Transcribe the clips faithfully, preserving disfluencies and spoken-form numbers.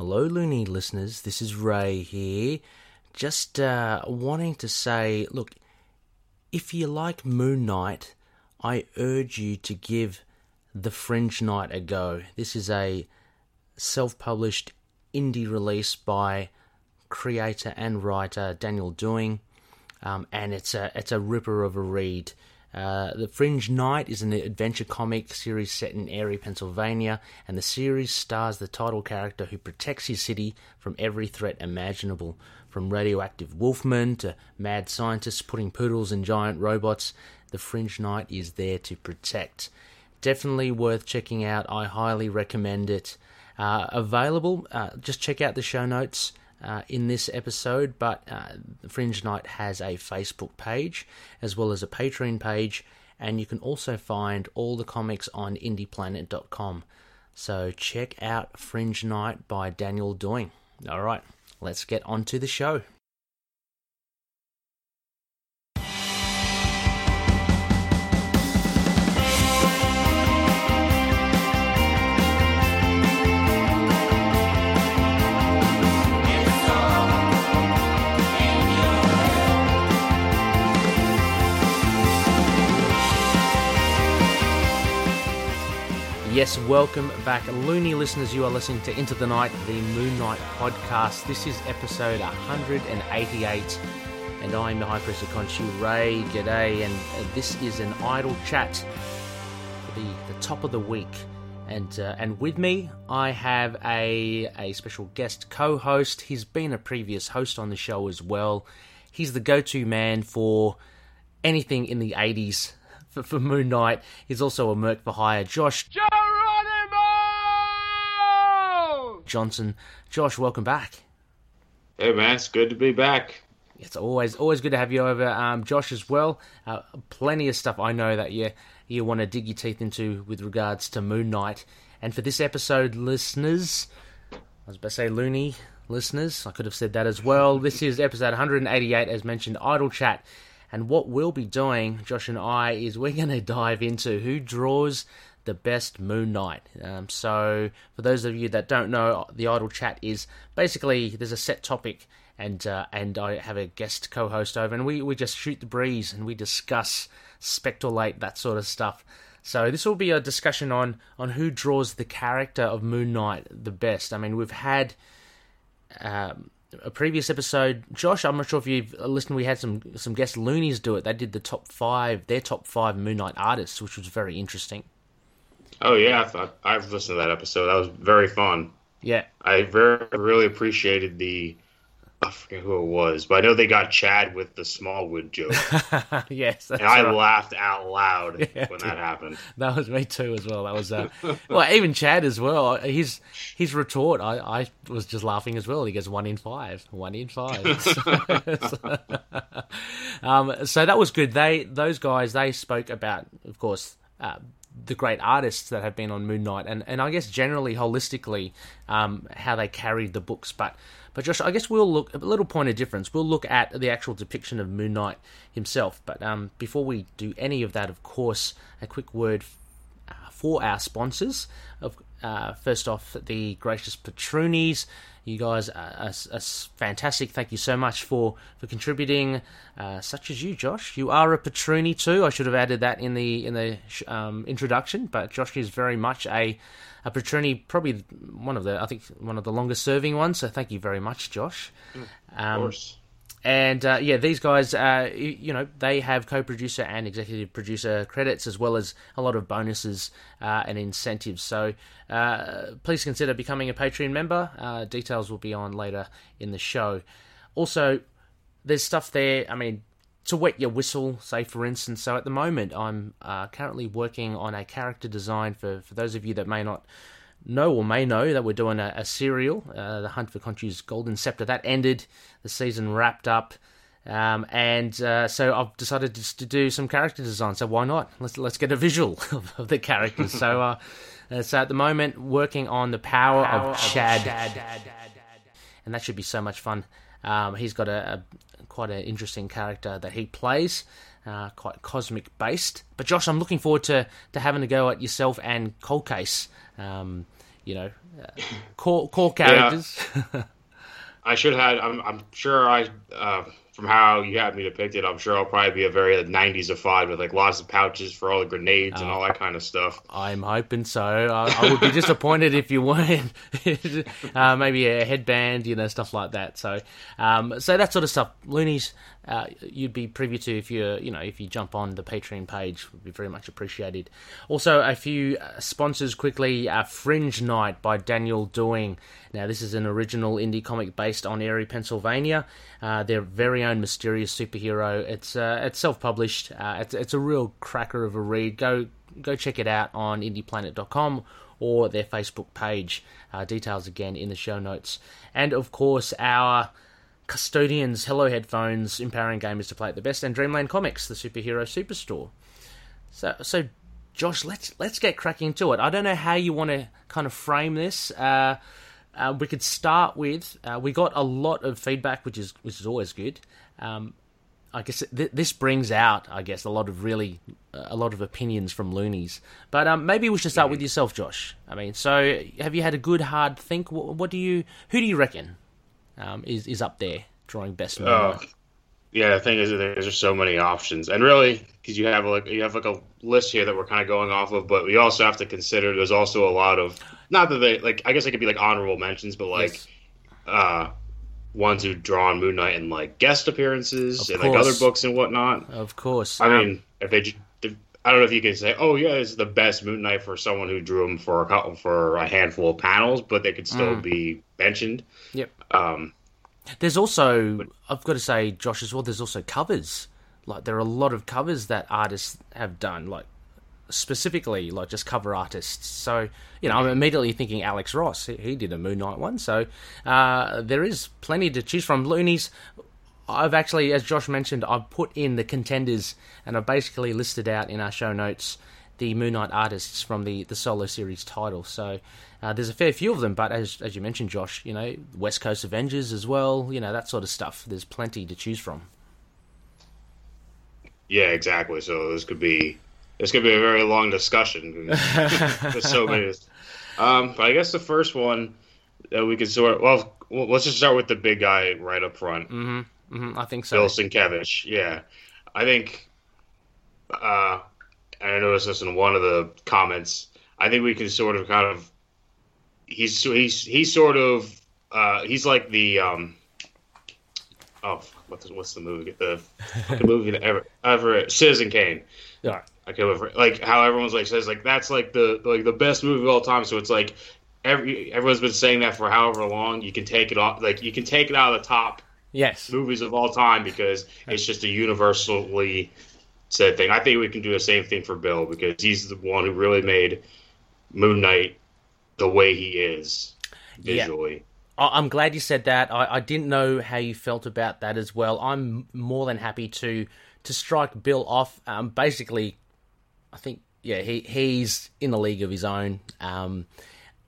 Hello, Looney listeners. This is Ray here. Just uh, wanting to say, look, if you like Moon Knight, I urge you to give The Fringe Knight a go. This is a self-published indie release by creator and writer Daniel Doing, um, and it's a it's a ripper of a read. Uh, the Fringe Knight is an adventure comic series set in Erie, Pennsylvania, and the series stars the title character who protects his city from every threat imaginable, from radioactive wolfmen to mad scientists putting poodles in giant robots. The Fringe Knight is there to protect. Definitely worth checking out. I highly recommend it. Uh, available, uh, just check out the show notes Uh, in this episode, but uh, Fringe Knight has a Facebook page as well as a Patreon page, and you can also find all the comics on indie planet dot com. So check out Fringe Knight by Daniel Doyne. All right, let's get on to the show. Yes, welcome back, Looney listeners. You are listening to Into the Night, the Moon Knight podcast. This is episode one hundred eighty-eight, and I'm the High Priest of Khonshu, Ray. G'day, and this is an idle chat for the, the top of the week. And uh, and with me, I have a a special guest co-host. He's been a previous host on the show as well. He's the go-to man for anything in the eighties. For, for Moon Knight. He's also a merc for hire, Josh Geronimo! Johnson. Josh, welcome back. Hey, man, it's good to be back. It's always always good to have you over, um, Josh, as well. Uh, plenty of stuff I know that you, you want to dig your teeth into with regards to Moon Knight. And for this episode, listeners, I was about to say Looney listeners, I could have said that as well. This is episode one hundred eighty-eight, as mentioned, Idle Chat. And what we'll be doing, Josh and I, is we're going to dive into who draws the best Moon Knight. Um, so for those of you that don't know, the Idle Chat is basically there's a set topic, and uh, and I have a guest co-host over, and we, we just shoot the breeze, and we discuss, speculate, that sort of stuff. So this will be a discussion on, on who draws the character of Moon Knight the best. I mean, we've had... Um, a previous episode, Josh, I'm not sure if you've listened, we had some some guest loonies do it. They did the top five, their top five Moon Knight artists, which was very interesting. Oh, yeah, I thought, I've listened to that episode. That was very fun. Yeah. I very, really appreciated the, I forget who it was, but I know they got Chad with the Smallwood joke. Yes, that's and I right. laughed out loud yeah, when that happened. That was me too as well. That was uh, well, even Chad as well. His his retort, I, I was just laughing as well. He goes one in five, one in five. so, so, um, so that was good. They those guys they spoke about, of course, uh, the great artists that have been on Moon Knight, and and I guess generally holistically um, how they carried the books, but. But Josh, I guess we'll look, a little point of difference, we'll look at the actual depiction of Moon Knight himself. But um, before we do any of that, of course, a quick word f- uh, for our sponsors. Of uh, first off, the gracious Patroonies. You guys are, are, are fantastic. Thank you so much for, for contributing, uh, such as you, Josh. You are a Patroonie too. I should have added that in the in the um, introduction, but Josh is very much a... A Patroonie, probably one of the, I think, one of the longest-serving ones. So thank you very much, Josh. Mm, um, of course. And uh, yeah, these guys, uh, you, you know, they have co-producer and executive producer credits, as well as a lot of bonuses uh, and incentives. So uh, please consider becoming a Patreon member. Uh, details will be on later in the show. Also, there's stuff there. I mean, to wet your whistle, say for instance. So at the moment, I'm uh, currently working on a character design for, for those of you that may not know or may know that we're doing a, a serial, uh, The Hunt for Conchu's Golden Scepter. That ended, the season wrapped up, um, and uh, so I've decided to do some character design. So why not? Let's let's get a visual of the characters. so uh, so at the moment, working on the power, the power of, Chad. of Chad, and that should be so much fun. Um, he's got a, a quite an interesting character that he plays, uh, quite cosmic-based. But Josh, I'm looking forward to, to having a go at yourself and Cold Case, um, you know, uh, core, core characters. Yeah. I should have, I'm, I'm sure I... Uh... From how you had me depicted, I'm sure I'll probably be a very like, nineties-ified with like lots of pouches for all the grenades uh, and all that kind of stuff. I'm hoping so. I, I would be disappointed if you weren't. uh, maybe a headband, you know, stuff like that. So, um, so that sort of stuff, loonies, uh, you'd be privy to if you, you know, if you jump on the Patreon page, would be very much appreciated. Also, a few sponsors quickly: uh, Fringe Knight by Daniel Doing. Now, this is an original indie comic based on Erie, Pennsylvania. Uh, they're very mysterious superhero. It's uh, it's self-published. Uh, it's it's a real cracker of a read. Go go check it out on indie planet dot com or their Facebook page. Uh, details again in the show notes. And of course our custodians, Hello Headphones, empowering gamers to play at the best, and Dreamland Comics, the superhero superstore. So so Josh, let's let's get cracking into it. I don't know how you want to kind of frame this. Uh, Uh, we could start with, uh, we got a lot of feedback, which is which is always good. Um, I guess th- this brings out, I guess, a lot of really, uh, a lot of opinions from loonies. But um, maybe we should start yeah. with yourself, Josh. I mean, so have you had a good hard think? What, what do you, who do you reckon um, is, is up there drawing best? Uh, yeah, the thing is that there's just so many options. And really, because you have like you have like a list here that we're kind of going off of, but we also have to consider there's also a lot of... Not that they, like, I guess it could be, like, honorable mentions, but, like, yes. uh, ones who draw on Moon Knight in, like, guest appearances of and, course. like, other books and whatnot. Of course. I um, mean, if they, if, I don't know if you can say, oh, yeah, it's the best Moon Knight for someone who drew him for a couple, for a handful of panels, but they could still mm. be mentioned. Yep. Um, there's also, but, I've got to say, Josh, as well, there's also covers. Like, there are a lot of covers that artists have done, like, specifically, like just cover artists. So, you know, I'm immediately thinking Alex Ross. He, he did a Moon Knight one. So uh, there is plenty to choose from. Loonies, I've actually, as Josh mentioned, I've put in the contenders and I've basically listed out in our show notes the Moon Knight artists from the, the solo series title. So uh, there's a fair few of them. But as as you mentioned, Josh, you know, West Coast Avengers as well, you know, that sort of stuff. There's plenty to choose from. Yeah, exactly. So this could be... It's going to be a very long discussion. There's so many. Um, but I guess the first one that we could sort of... Well, let's just start with the big guy right up front. Mm-hmm. Mm-hmm. I think so. Bill Sienkiewicz, yeah. I think... Uh, I noticed this in one of the comments. I think we can sort of kind of... He's he's he's sort of... Uh, he's like the... Um, oh, what's, what's the movie? The fucking movie that ever... ever Citizen Kane. Yeah. Okay, like how everyone's like says like that's like the like the best movie of all time. So it's like every everyone's been saying that for however long. You can take it off, like you can take it out of the top yes movies of all time because it's just a universally said thing. I think we can do the same thing for Bill because he's the one who really made Moon Knight the way he is visually. Yeah. I'm glad you said that. I, I didn't know how you felt about that as well. I'm more than happy to to strike Bill off. Um, basically. I think, yeah, he he's in a league of his own. Um,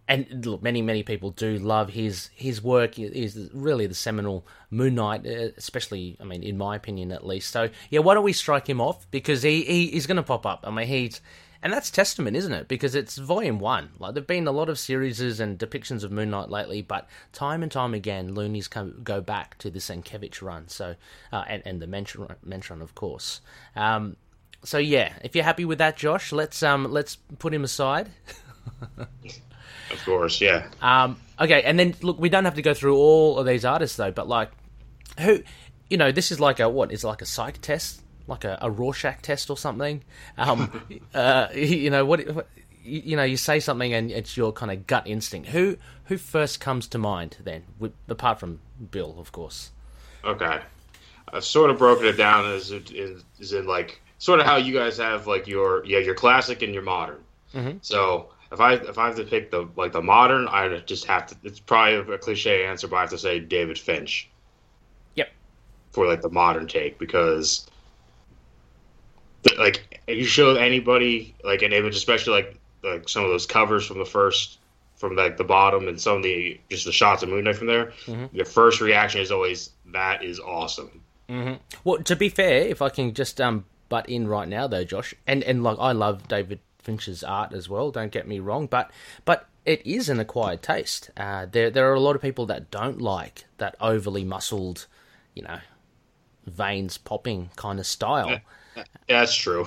and look, many, many people do love his his work. Is really the seminal Moon Knight, especially, I mean, in my opinion, at least. So, yeah, why don't we strike him off? Because he, he he's going to pop up. I mean, he's... And that's testament, isn't it? Because it's volume one. Like, there have been a lot of series and depictions of Moon Knight lately, but time and time again, loonies come, go back to the Sienkiewicz run. So, uh, and, and the Mentron, Mentron, of course. Um... So yeah, if you're happy with that, Josh, let's um let's put him aside. Of course, yeah. Um, okay, and then look, we don't have to go through all of these artists though, but like, who, you know, this is like a what? It's like a psych test, like a, a Rorschach test or something. Um, uh, you know what, what? You know, you say something and it's your kind of gut instinct. Who who first comes to mind then? With, apart from Bill, of course. Okay, I've sort of broken it down as it is, is in like. Sort of how you guys have like your yeah your classic and your modern. Mm-hmm. So if I if I have to pick the like the modern, I just have to. It's probably a cliche answer, but I have to say David Finch. Yep. For like the modern take, because like if you show anybody like an image, especially like like some of those covers from the first from like the bottom and some of the just the shots of Moon Knight from there, mm-hmm. Your first reaction is always that is awesome. Mm-hmm. Well, to be fair, if I can just um. but in right now though, Josh, and and like I love David Finch's art as well, don't get me wrong, but but it is an acquired taste. Uh, there there are a lot of people that don't like that overly muscled, you know, veins popping kind of style. Yeah. Yeah, that's true.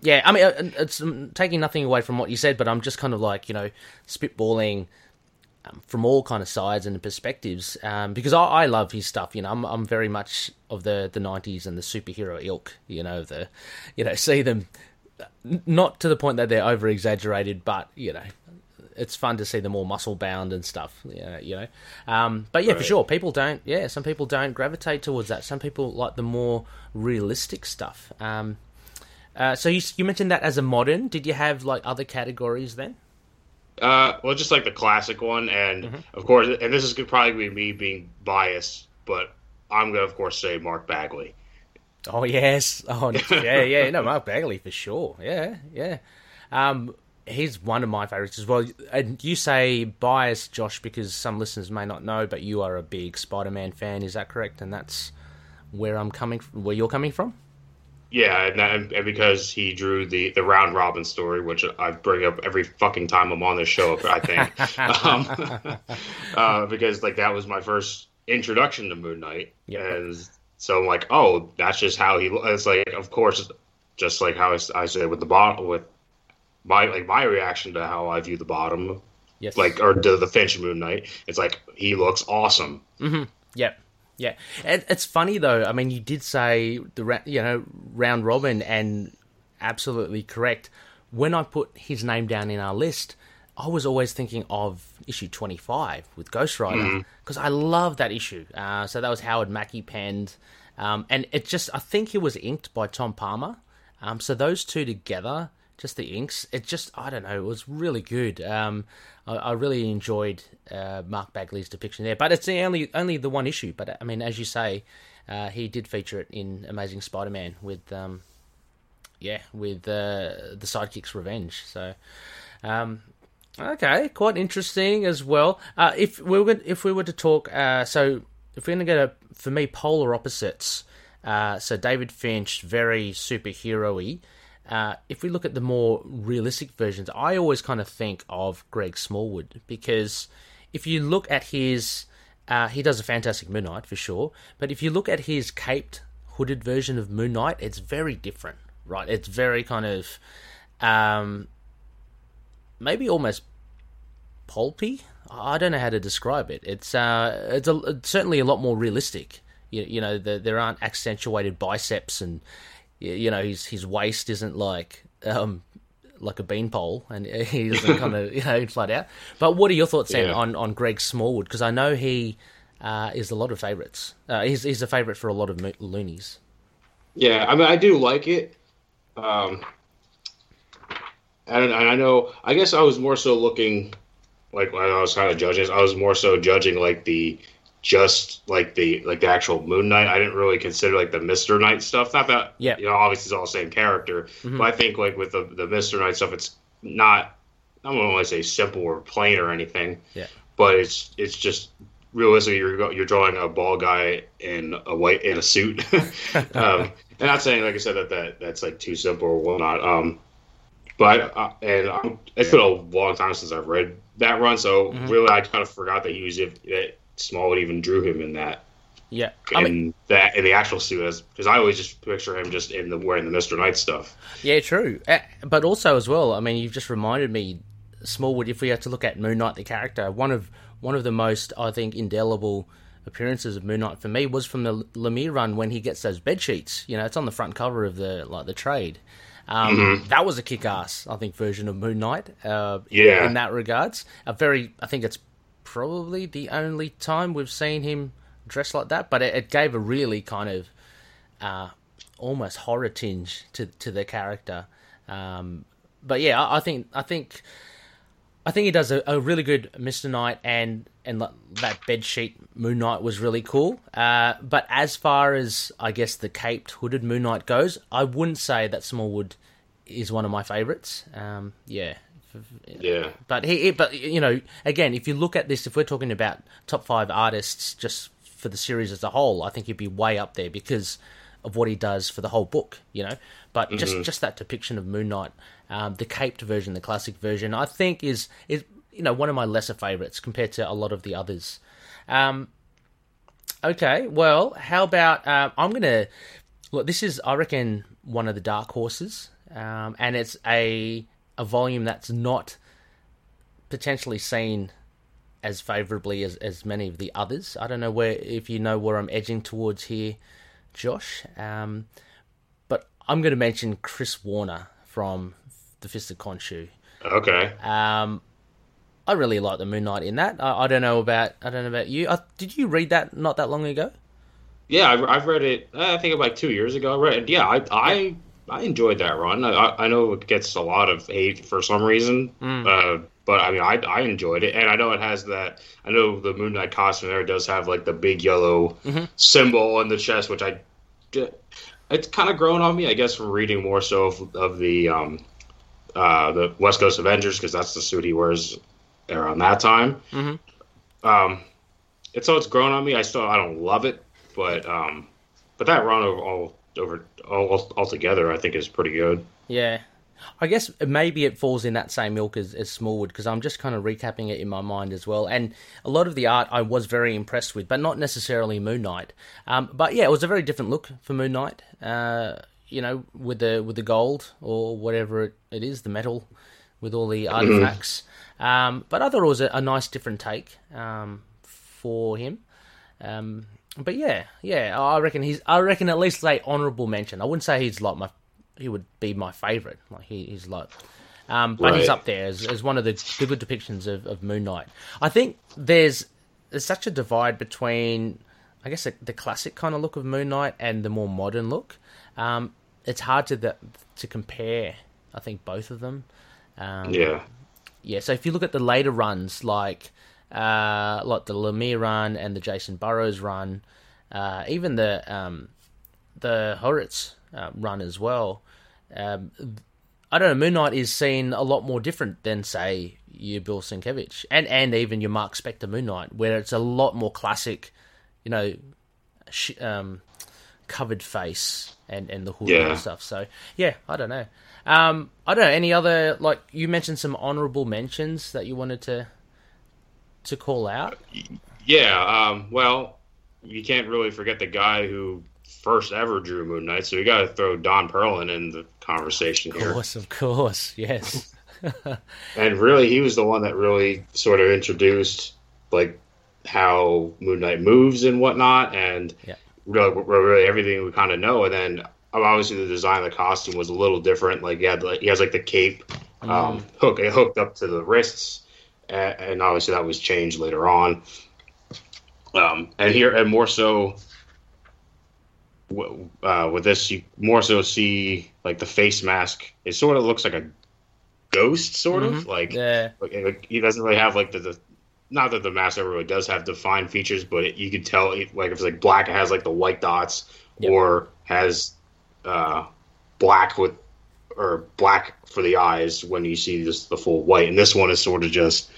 Yeah, I mean, it's I'm taking nothing away from what you said, but I'm just kind of like, you know, spitballing um, from all kind of sides and perspectives, um, because I, I love his stuff. You know, I'm I'm very much of the, the nineties and the superhero ilk. You know, the you know see them not to the point that they're over exaggerated, but you know, it's fun to see them all muscle bound and stuff. Yeah, you know, um, but yeah, right. For sure, people don't. Yeah, some people don't gravitate towards that. Some people like the more realistic stuff. Um, uh, so you you mentioned that as a modern. Did you have like other categories then? Uh, well, just like the classic one, and mm-hmm. of course, and this is probably me being biased, but I'm gonna of course say Mark Bagley. Oh yes, oh yeah, yeah, no, Mark Bagley for sure. Yeah, yeah. Um, He's one of my favourites as well. And you say biased, Josh, because some listeners may not know, but you are a big Spider-Man fan. Is that correct? And that's where I'm coming, from, where you're coming from. Yeah, and, that, and because he drew the, the round robin story, which I bring up every fucking time I'm on this show, I think, um, uh, because like that was my first introduction to Moon Knight, yep. And so I'm like, oh, that's just how he. It's like, of course, just like how I, I said with the bottle with. My like my reaction to how I view the bottom, yes. like or to the Finch Moon Knight, it's like he looks awesome. Mm-hmm. Yep, yeah. It, it's funny though. I mean, you did say the you know round robin, and absolutely correct. When I put his name down in our list, I was always thinking of issue twenty-five with Ghost Rider because mm-hmm. I love that issue. Uh, so that was Howard Mackey penned, um, and it just I think it was inked by Tom Palmer. Um, so those two together. Just the inks, it just, I don't know, it was really good. Um, I, I really enjoyed uh, Mark Bagley's depiction there. But it's the only only the one issue. But, I mean, as you say, uh, he did feature it in Amazing Spider-Man with, um, yeah, with uh, the Sidekick's Revenge. So, um, okay, quite interesting as well. Uh, if we were if we were to talk, uh, so if we're going to go to, for me, polar opposites, uh, so David Finch, very superhero-y. Uh, if we look at the more realistic versions, I always kind of think of Greg Smallwood because if you look at his, uh, he does a fantastic Moon Knight for sure, but if you look at his caped, hooded version of Moon Knight, it's very different, right? It's very kind of um, maybe almost pulpy. I don't know how to describe it. It's uh, it's, a, it's certainly a lot more realistic. You, you know, the, there aren't accentuated biceps and. You know, his his waist isn't like um like a beanpole, and he doesn't kind of you know flat out. But what are your thoughts then yeah. on on Greg Smallwood? Because I know he uh, is a lot of favorites. Uh, he's he's a favorite for a lot of mo- loonies. Yeah, I mean, I do like it. Um, and I know, I guess I was more so looking like when I was kind of judging. I was more so judging like the. Just like the like the actual Moon Knight, I didn't really consider like the Mister Knight stuff. Not that yeah. you know, obviously it's all the same character, mm-hmm. but I think like with the the Mister Knight stuff, it's not. I don't want to say simple or plain or anything. Yeah, but it's it's just realistically you're you're drawing a bald guy in a white in a suit. um, and not saying like I said that, that that's like too simple or whatnot. Um, but uh, and I'm, it's been a long time since I've read that run, so mm-hmm. really I kind of forgot that he was if. That, Smallwood even drew him in that, yeah, in I mean, that in the actual suit, because I always just picture him just in the wearing the Mister Knight stuff. Yeah, true, uh, but also as well, I mean, you've just reminded me, Smallwood. If we had to look at Moon Knight, the character, one of one of the most I think indelible appearances of Moon Knight for me was from the Lemire run when he gets those bed sheets. You know, it's on the front cover of the like the trade. Um, mm-hmm. That was a kick-ass, I think, version of Moon Knight. Uh, yeah, in, in that regards, a very, I think it's. Probably the only time we've seen him dressed like that, but it, it gave a really kind of uh, almost horror tinge to to the character. Um, but yeah, I, I think I think I think he does a, a really good Mister Knight, and and that bedsheet Moon Knight was really cool. Uh, but as far as I guess the caped hooded Moon Knight goes, I wouldn't say that Smallwood is one of my favorites. Um, yeah. Yeah, but he, but you know, again, if you look at this, if we're talking about top five artists just for the series as a whole, I think he'd be way up there because of what he does for the whole book, you know. But mm-hmm. just, just that depiction of Moon Knight, um, the caped version, the classic version, I think is is you know one of my lesser favourites compared to a lot of the others. Um, okay, well, how about um, I'm gonna look. This is, I reckon, one of the dark horses, um, and it's a a volume that's not potentially seen as favourably as, as many of the others. I don't know where if you know where I'm edging towards here, Josh. Um, but I'm going to mention Chris Warner from The Fist of Conchu. Okay. Um, I really like the Moon Knight in that. I, I don't know about I don't know about you. I, did you read that not that long ago? Yeah, I've, I've read it. I think about two years ago. I read. Yeah, I I, I enjoyed that run. I, I know it gets a lot of hate for some reason. Mm. Uh, But, I mean, I, I enjoyed it, and I know it has that... I know the Moon Knight costume there does have, like, the big yellow mm-hmm. symbol on the chest, which I... It's kind of grown on me, I guess, from reading more so of, of the um, uh, the West Coast Avengers, because that's the suit he wears around that time. Mm-hmm. Um, and so it's grown on me. I still... I don't love it, but um, but that run over, all, over, all, all together, I think, is pretty good. Yeah. I guess maybe it falls in that same ilk as, as Smallwood, because I'm just kind of recapping it in my mind as well. And a lot of the art I was very impressed with, but not necessarily Moon Knight. Um, but yeah, it was a very different look for Moon Knight, uh, you know, with the with the gold or whatever it, it is, the metal with all the artifacts. um, but I thought it was a, a nice different take um, for him. Um, but yeah, yeah, I reckon he's. I reckon at least like honourable mention. I wouldn't say he's like my. He would be my favourite. Like he, he's like, um, but right. he's up there as, as one of the, the good depictions of, of Moon Knight. I think there's there's such a divide between, I guess, the, the classic kind of look of Moon Knight and the more modern look. Um, it's hard to the, to compare. I think both of them. Um, yeah. Yeah. So if you look at the later runs, like uh, like the Lemire run and the Jason Burrows run, uh, even the um, the Horowitz Uh, run as well. Um, I don't know. Moon Knight is seen a lot more different than, say, your Bill Sienkiewicz and and even your Mark Spector Moon Knight, where it's a lot more classic, you know, sh- um, covered face and, and the hood yeah. and stuff. So yeah, I don't know. Um, I don't know any other like you mentioned some honourable mentions that you wanted to to call out. Yeah. Um, well, you can't really forget the guy who. First ever drew Moon Knight, so we got to throw Don Perlin in the conversation here. Of course, here. of course, yes. And really, he was the one that really sort of introduced like how Moon Knight moves and whatnot, and yeah. really, really everything we kind of know. And then obviously the design of the costume was a little different. Like he had, like, he has like the cape um, um, hook, it hooked up to the wrists, and, and obviously that was changed later on. Um, and here, and more so. Uh, with this, you more so see like the face mask. It sort of looks like a ghost, sort mm-hmm. of like, yeah. like, like he doesn't really have like the, the not that the mask ever really does have defined features, but it, you could tell it, like if it's like black, it has like the white dots, yep. or has uh, black with or black for the eyes when you see just the full white. And this one is sort of just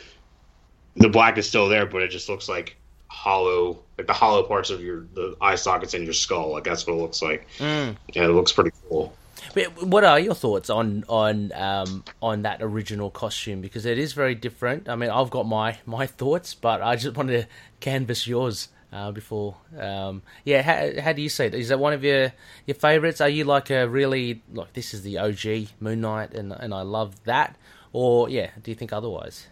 the black is still there, but it just looks like. Hollow, like the hollow parts of your the eye sockets in your skull, like that's what it looks like. Mm. Yeah, it looks pretty cool. But what are your thoughts on on um, on that original costume? Because it is very different. I mean, I've got my, my thoughts, but I just wanted to canvas yours uh, before. Um, yeah, how, how do you see it? Is that one of your, your favorites? Are you like a really like this is the O G Moon Knight, and and I love that, or yeah, do you think otherwise?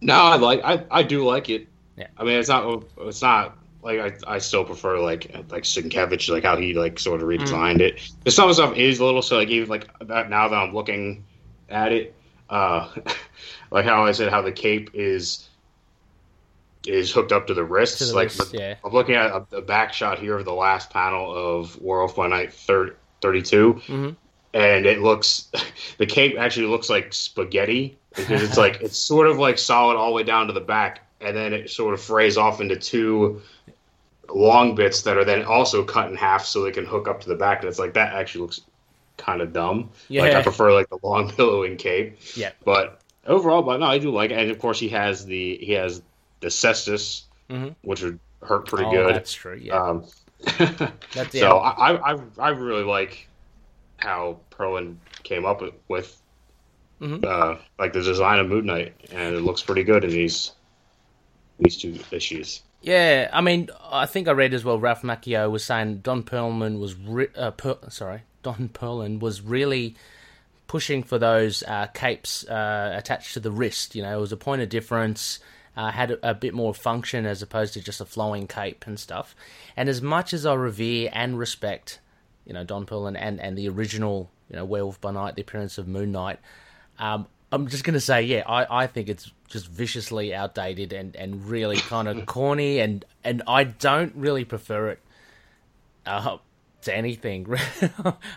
No, I like I, I do like it. Yeah. I mean, it's not. It's not like I. I still prefer like like Sienkiewicz, like how he like sort of redesigned mm. it. But some of the stuff is a little so like even like that, now that I'm looking at it, uh, like how I said how the cape is is hooked up to the wrists. To the like wrist, yeah. I'm looking at a, a back shot here of the last panel of Werewolf by Night thirty-two, mm-hmm. and it looks the cape actually looks like spaghetti because it's like it's sort of like solid all the way down to the back. And then it sort of frays off into two long bits that are then also cut in half so they can hook up to the back. And it's like, that actually looks kind of dumb. Yeah. Like I prefer like the long billowing cape. Yeah. But overall, but no, I do like it. And of course he has the, he has the cestus, mm-hmm. which would hurt pretty oh, good. That's true. Yeah. Um, That's it. So I, I I really like how Perlin came up with, with mm-hmm. uh, like the design of Moon Knight, and it looks pretty good in these these two issues. Yeah, I mean, I think I read as well. Ralph Macchio was saying Don Perlin was re- uh, per- sorry, Don Perlin was really pushing for those uh, capes uh, attached to the wrist. You know, it was a point of difference. Uh, had a, a bit more function as opposed to just a flowing cape and stuff. And as much as I revere and respect, you know, Don Perlin and, and the original, you know, Werewolf by Night, the appearance of Moon Knight, um, I'm just going to say, yeah, I, I think it's just viciously outdated and, and really kind of corny, and, and I don't really prefer it uh, to anything.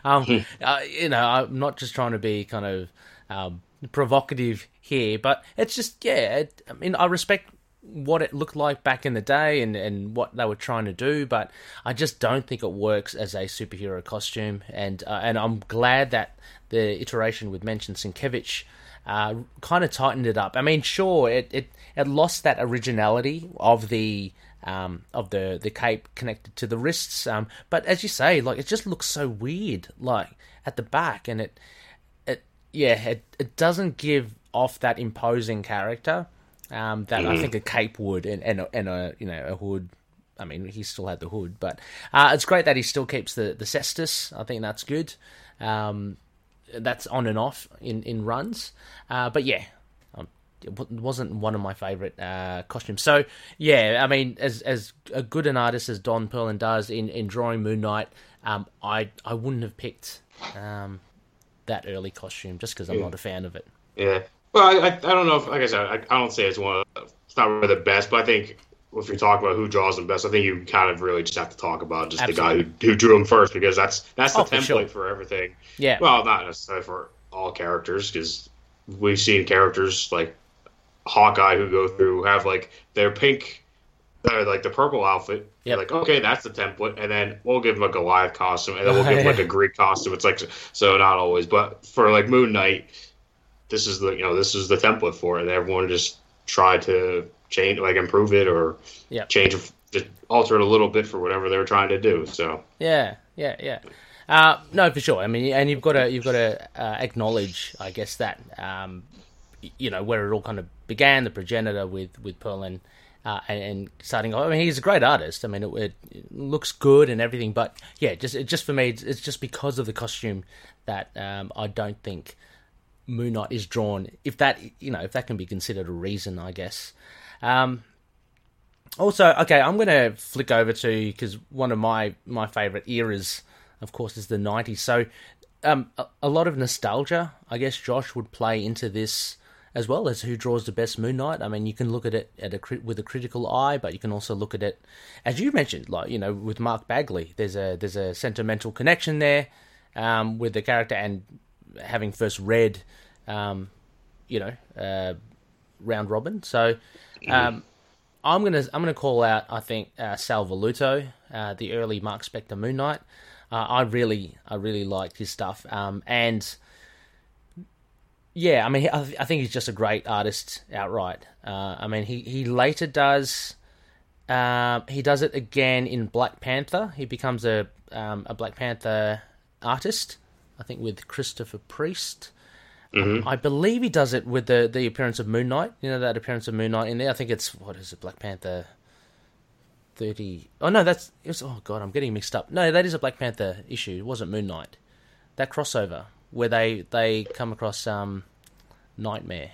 um, uh, you know, I'm not just trying to be kind of... Um, provocative here, but it's just, yeah, it, I mean, I respect what it looked like back in the day and, and what they were trying to do, but I just don't think it works as a superhero costume, and uh, and I'm glad that the iteration with mentioned Sienkiewicz uh, kind of tightened it up. I mean, sure, it, it, it lost that originality of the um, of the, the cape connected to the wrists, um, but as you say, like, it just looks so weird, like, at the back, and it Yeah, it, it doesn't give off that imposing character um, that mm. I think a cape would, and, and, a, and a you know a hood. I mean, he still had the hood, but uh, it's great that he still keeps the, the cestus. I think that's good. Um, that's on and off in, in runs. Uh, but yeah, um, it wasn't one of my favourite uh, costumes. So yeah, I mean, as as a good an artist as Don Perlin does in, in drawing Moon Knight, um, I, I wouldn't have picked... Um, that early costume just because I'm yeah. not a fan of it. Yeah. Well, I I don't know if, like I said, I, I don't say it's one of, it's not really the best, but I think if you talk about who draws them best, I think you kind of really just have to talk about just Absolutely. the guy who, who drew them first, because that's that's the oh, template for, sure. for everything. Yeah. Well, not necessarily for all characters, because we've seen characters like Hawkeye who go through, have like their pink, or like the purple outfit. Yep. Like, okay, that's the template, and then we'll give him a Goliath costume, and then we'll give him like a Greek costume. It's like, so not always, but for like Moon Knight, this is the you know this is the template for it, and everyone just tried to change, like improve it or yep. change, just alter it a little bit for whatever they were trying to do. So yeah, yeah, yeah. Uh, no, for sure. I mean, and you've got to you've got to uh, acknowledge, I guess, that um, you know where it all kind of began, the progenitor with with Perlin. Uh, and, and starting off, I mean, he's a great artist. I mean, it, it, it looks good and everything, but yeah, just it, just for me, it's, it's just because of the costume that um, I don't think Moon Knight is drawn. If that, you know, if that can be considered a reason, I guess. Um, also, okay, I'm going to flick over to, because one of my, my favourite eras, of course, is the nineties. So um, a, a lot of nostalgia, I guess, Josh, would play into this, as well as who draws the best Moon Knight. I mean, you can look at it at a with a critical eye, but you can also look at it, as you mentioned, like, you know, with Mark Bagley. There's a there's a sentimental connection there um, with the character, and having first read, um, you know, uh, Round Robin. So um, I'm gonna I'm gonna call out, I think, uh, Sal Velluto, uh, the early Mark Spector Moon Knight. Uh, I really I really liked his stuff, um, and. Yeah, I mean, I, th- I think he's just a great artist outright. Uh, I mean, he, he later does... Uh, he does it again in Black Panther. He becomes a um, a Black Panther artist, I think, with Christopher Priest. Mm-hmm. Um, I believe he does it with the, the appearance of Moon Knight. You know, that appearance of Moon Knight in there? I think it's... What is it? Black Panther thirty... Oh, no, that's... It was, oh, God, I'm getting mixed up. No, that is a Black Panther issue. It wasn't Moon Knight. That crossover... Where they, they come across um, Nightmare.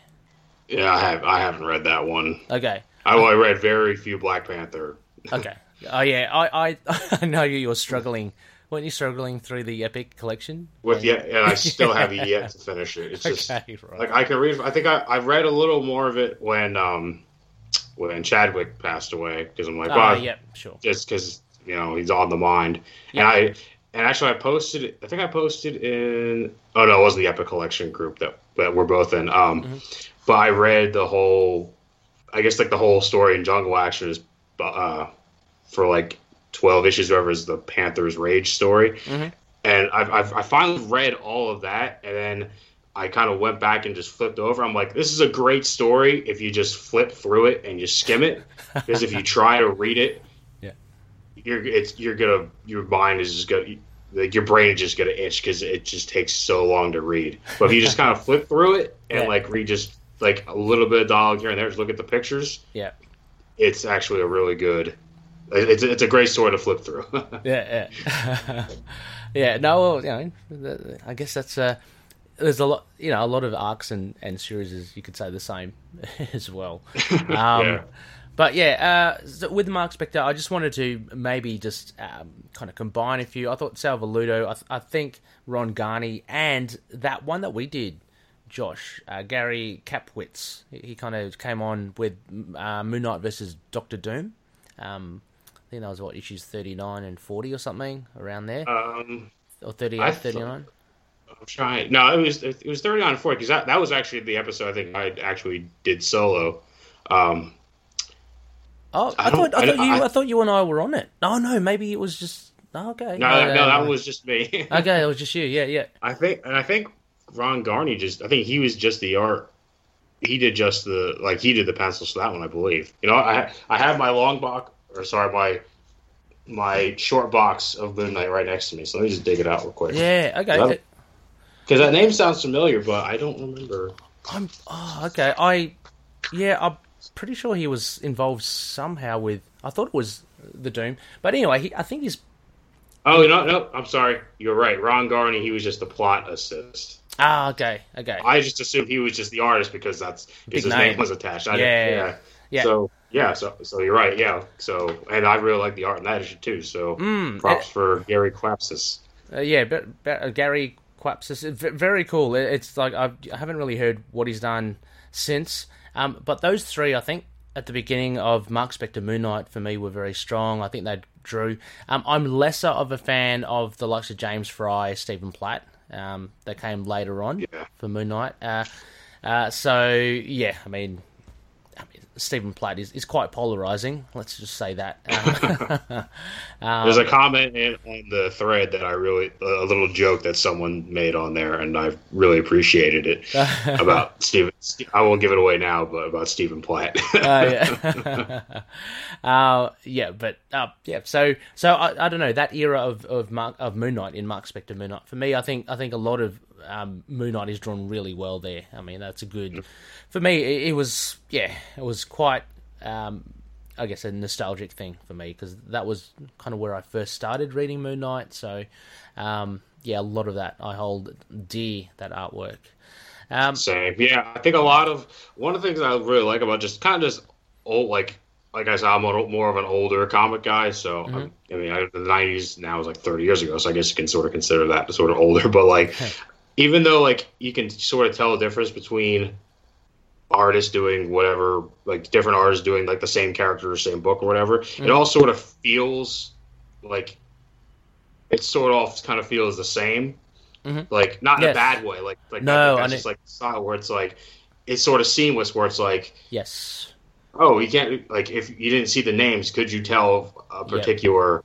Yeah, I have I haven't read that one. Okay, I only read very few Black Panther. Okay. Oh yeah, I, I I know you were struggling. Weren't you struggling through the Epic collection? With yeah, and I still have yet to finish it. It's just okay, right. Like I can read. I think I, I read a little more of it when um when Chadwick passed away, because I'm like, oh, well, yeah, sure, just because you know he's on the mind, yeah. and I. And actually, I posted. I think I posted in. Oh no, it wasn't the Epic Collection group that, that we're both in. Um, mm-hmm. But I read the whole. I guess like the whole story in Jungle Action is, uh, for like twelve issues. Whatever is the Panther's Rage story, mm-hmm. and I've, I've I finally read all of that, and then I kind of went back and just flipped over. I'm like, this is a great story if you just flip through it and you skim it, because if you try to read it. you're it's you're gonna your mind is just gonna like your brain is just gonna itch because it just takes so long to read. But if you just kind of flip through it and yeah. like read just like a little bit of dialogue here and there, just look at the pictures. Yeah, it's actually a really good. It's it's a great story to flip through. yeah, yeah, yeah. No, you know, I guess that's uh, there's a lot, you know, a lot of arcs and, and series is, you could say the same as well. Um, yeah. But yeah, uh, so with Mark Spector, I just wanted to maybe just um, kind of combine a few. I thought Sal Velluto, I, th- I think Ron Garney, and that one that we did, Josh, uh, Gary Kwapisz. He, he kind of came on with uh, Moon Knight versus Doctor Doom. Um, I think that was what, issues thirty-nine and forty or something around there, um, or thirty-eight, thirty-nine. I'm trying. No, it was it was thirty-nine and forty because that, that was actually the episode I think I actually did solo. Um, oh, I, I thought I, I thought you I, I thought you and I were on it. Oh no, maybe it was just oh, okay. No, no, no, no that no. was just me. Okay, it was just you. Yeah, yeah. I think and I think Ron Garney just I think he was just the art. He did just the like he did the pencils for that one, I believe. You know, I I have my long box. Or sorry, my my short box of Moon Knight right next to me. So let me just dig it out real quick. Yeah, okay. Because that name sounds familiar, but I don't remember. I'm oh, okay. I yeah, I'm pretty sure he was involved somehow with. I thought it was the Doom, but anyway, he, I think he's. Oh no, no, I'm sorry. You're right. Ron Garney. He was just the plot assist. Ah, okay, okay. I just assumed he was just the artist because that's because his name. name was attached. I yeah, yeah, yeah. So. Yeah, so so you're right, yeah. So and I really like the art in that issue too. So mm, props uh, for Gary Kwapisz. Uh, yeah, but, but uh, Gary Kwapisz, very cool. It, it's like I've, I haven't really heard what he's done since. Um, but those three, I think, at the beginning of Mark Spector Moon Knight for me were very strong. I think they drew. Um, I'm lesser of a fan of the likes of James Fry, Stephen Platt. Um, they came later on yeah. for Moon Knight. Uh, uh, so yeah, I mean. Stephen Platt is, is quite polarizing. Let's just say that. um, There's a comment in, on the thread that I really a little joke that someone made on there, and I really appreciated it about Stephen. I won't give it away now, but about Stephen Platt. uh, yeah. uh, yeah, but uh, yeah. So so I, I don't know that era of of, Mark, of Moon Knight in Mark Spector Moon Knight for me. I think I think a lot of um, Moon Knight is drawn really well there. I mean that's a good. Mm-hmm. For me, it, it was yeah, it was quite, um, I guess, a nostalgic thing for me because that was kind of where I first started reading Moon Knight. So, um, yeah, a lot of that I hold dear that artwork. Um, Same, yeah. I think a lot of one of the things I really like about just kind of just old, like like I said, I'm a, more of an older comic guy. So mm-hmm. I'm, I mean, I, the nineties now is like thirty years ago, so I guess you can sort of consider that sort of older. But like, even though like you can sort of tell the difference between. Artists doing whatever, like different artists doing like the same character or same book or whatever. Mm. It all sort of feels like it sort of kind of feels the same, mm-hmm. like not in yes. a bad way. Like like no, that's just like style where it's like it's sort of seamless. Where it's like yes, oh, you can't like if you didn't see the names, could you tell a particular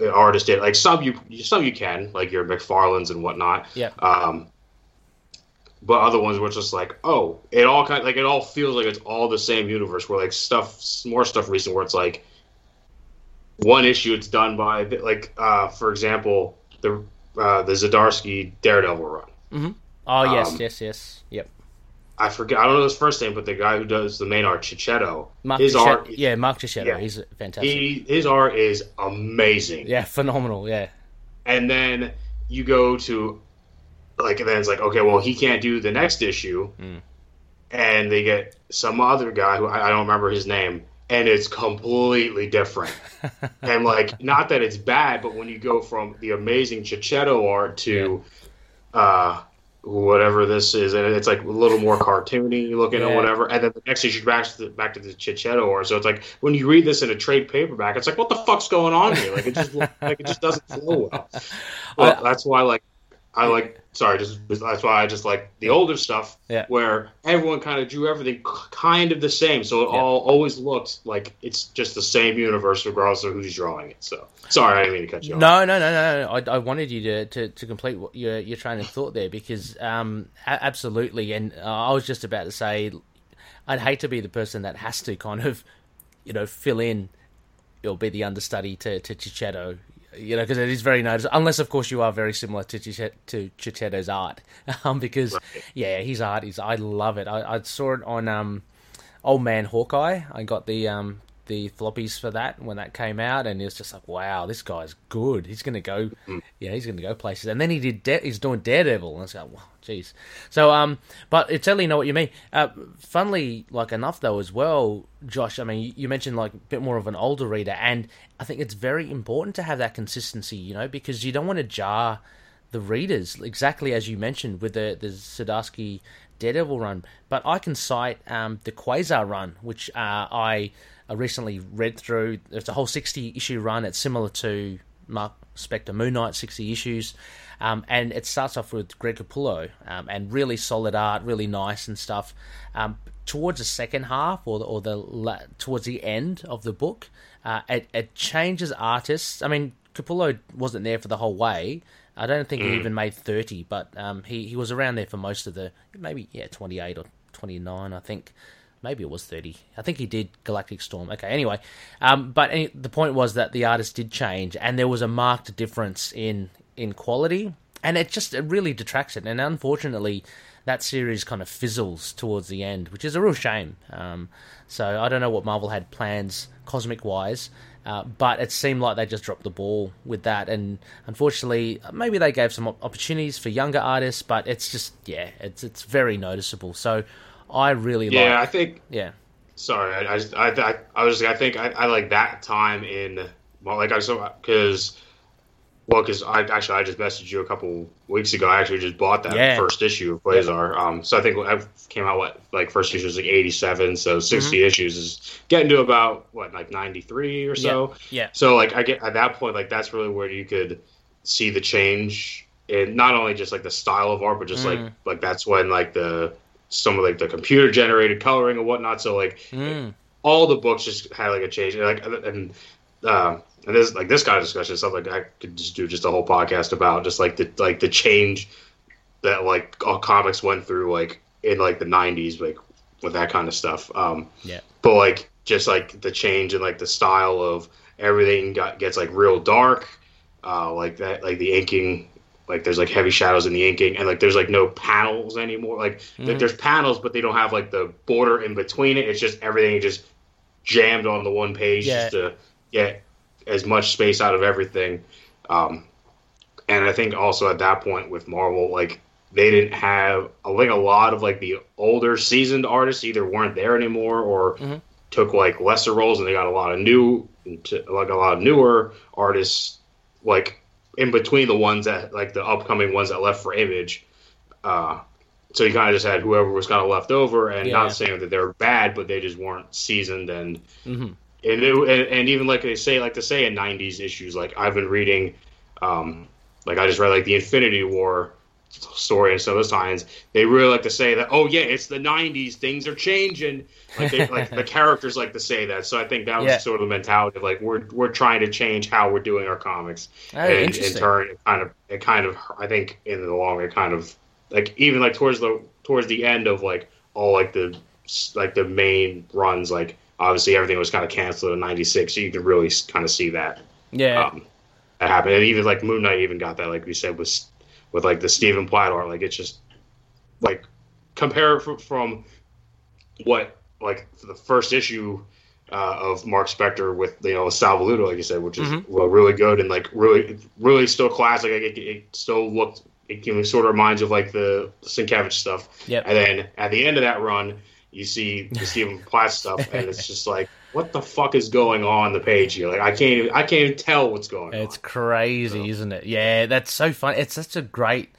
yep. artist did? Like some you some you can like your McFarlane's and whatnot. Yeah. Um, But other ones were just like, oh, it all kind of, like it all feels like it's all the same universe. Where like stuff, more stuff recent, where it's like one issue it's done by like, uh, for example, the uh, the Zdarsky Daredevil run. Mm-hmm. Oh yes, um, yes, yes, yep. I forget. I don't know his first name, but the guy who does the main art, Cicchetto, Mark his Cicchetto, art, yeah, Mark Cicchetto, yeah. He's fantastic. He, his art is amazing. Yeah, phenomenal. Yeah. And then you go to. Like and then it's like okay, well he can't do the next issue, mm. and they get some other guy who I, I don't remember his name, and it's completely different. And like, not that it's bad, but when you go from the amazing Cicchetto art to yeah. uh, whatever this is, and it's like a little more cartoony looking yeah. or whatever, and then the next issue back to the, back to the Cicchetto art. So it's like when you read this in a trade paperback, it's like what the fuck's going on here? Like it just like it just doesn't flow well. well I, that's why like. I like, sorry, just that's why I just like the older stuff yeah. where everyone kind of drew everything kind of the same. So it yeah. all always looked like it's just the same universe regardless of who's drawing it. So sorry, I didn't mean to cut you off. No, no, no, no. I, I wanted you to, to, to complete what your, your train of thought there because um, absolutely. And I was just about to say, I'd hate to be the person that has to kind of, you know, fill in it'll be the understudy to, to Chichetto, you know, because it is very noticeable. Unless, of course, you are very similar to Chichet- to Chichetto's art, um, because right. yeah, his art is. I love it. I, I saw it on um, Old Man Hawkeye. I got the um, the floppies for that when that came out, and it was just like, wow, this guy's good. He's gonna go, mm. yeah, he's gonna go places. And then he did. De- he's doing Daredevil, and I was like, wow, jeez. So, um, but it's certainly know what you mean. Uh, funnily, like enough though as well, Josh. I mean, you mentioned like a bit more of an older reader, and I think it's very important to have that consistency, you know, because you don't want to jar the readers, exactly as you mentioned with the the Sadarsky Daredevil run. But I can cite um, the Quasar run, which uh, I recently read through. It's a whole sixty issue run. It's similar to Mark Spector Moon Knight, sixty issues, um, and it starts off with Greg Capullo, um, and really solid art, really nice and stuff. Um, towards the second half, or the, or the la- towards the end of the book, uh, it, it changes artists. I mean, Capullo wasn't there for the whole way. I don't think mm. he even made thirty, but um, he, he was around there for most of the, maybe, yeah, twenty-eight or twenty-nine, I think. Maybe it was thirty. I think he did Galactic Storm. Okay, anyway. Um, but any, the point was that the artist did change, and there was a marked difference in, in quality, and it just it really detracts it. And unfortunately, that series kind of fizzles towards the end, which is a real shame. Um, so I don't know what Marvel had plans cosmic-wise, Uh, but it seemed like they just dropped the ball with that, and unfortunately, maybe they gave some opportunities for younger artists, but it's just, yeah, it's it's very noticeable. So I really yeah, like... Yeah, I think... Yeah. Sorry, I I, just, I, I, I was I think I, I like that time in... Well, like I so because... Well, because I actually I just messaged you a couple weeks ago. I actually just bought that yeah. first issue of Quasar. Yeah. Um, so I think I came out what like first issue was like eighty-seven, so sixty mm-hmm. issues is getting to about what like ninety-three or so. Yeah. yeah. So like I get at that point like that's really where you could see the change in not only just like the style of art, but just mm. like like that's when like the some of like the computer generated coloring and whatnot. So like mm. all the books just had like a change and, like and. Um, and this like this kind of discussion is something I could just do just a whole podcast about, just like the like the change that like all comics went through like in like the nineties, like with that kind of stuff. Um, yeah. But like just like the change in like the style of everything got gets like real dark, uh, like that like the inking, like there's like heavy shadows in the inking, and like there's like no panels anymore. Like mm. th- there's panels, but they don't have like the border in between it. It's just everything just jammed on the one page yeah. just to get as much space out of everything, um, and I think also at that point with Marvel, like they didn't have I think a lot of like the older seasoned artists either weren't there anymore or mm-hmm. took like lesser roles, and they got a lot of new like a lot of newer artists like in between the ones that like the upcoming ones that left for Image. Uh, so you kind of just had whoever was kind of left over, and yeah. not saying that they were bad, but they just weren't seasoned and. Mm-hmm. And, it, and and even like they say, like to say in nineties issues, like I've been reading, um, like I just read like the Infinity War story and some of those times. They really like to say that, oh yeah, it's the nineties, things are changing. Like they, like the characters like to say that. So I think that was yeah. sort of the mentality of like we're we're trying to change how we're doing our comics. Oh, and in turn, it kind of it kind of I think in the long it kind of like even like towards the towards the end of like all like the like the main runs like. Obviously, everything was kind of canceled in ninety-six, so you could really kind of see that. Yeah, um, that happened, and even like Moon Knight even got that, like we said, with with like the Stephen Platt art. Like it's just like compare it from, from what like the first issue uh, of Mark Spector with you know Sal Velluto, like you said, which is mm-hmm. well really good and like really really still classic. Like it, it still looked it can sort of reminds you of like the Sienkiewicz stuff. Yep. And then at the end of that run. You see the Stephen Platt stuff, and it's just like, what the fuck is going on the page here? Like, I can't, even, I can't even tell what's going it's on. It's crazy, so. Isn't it? Yeah, that's so funny. It's such a great,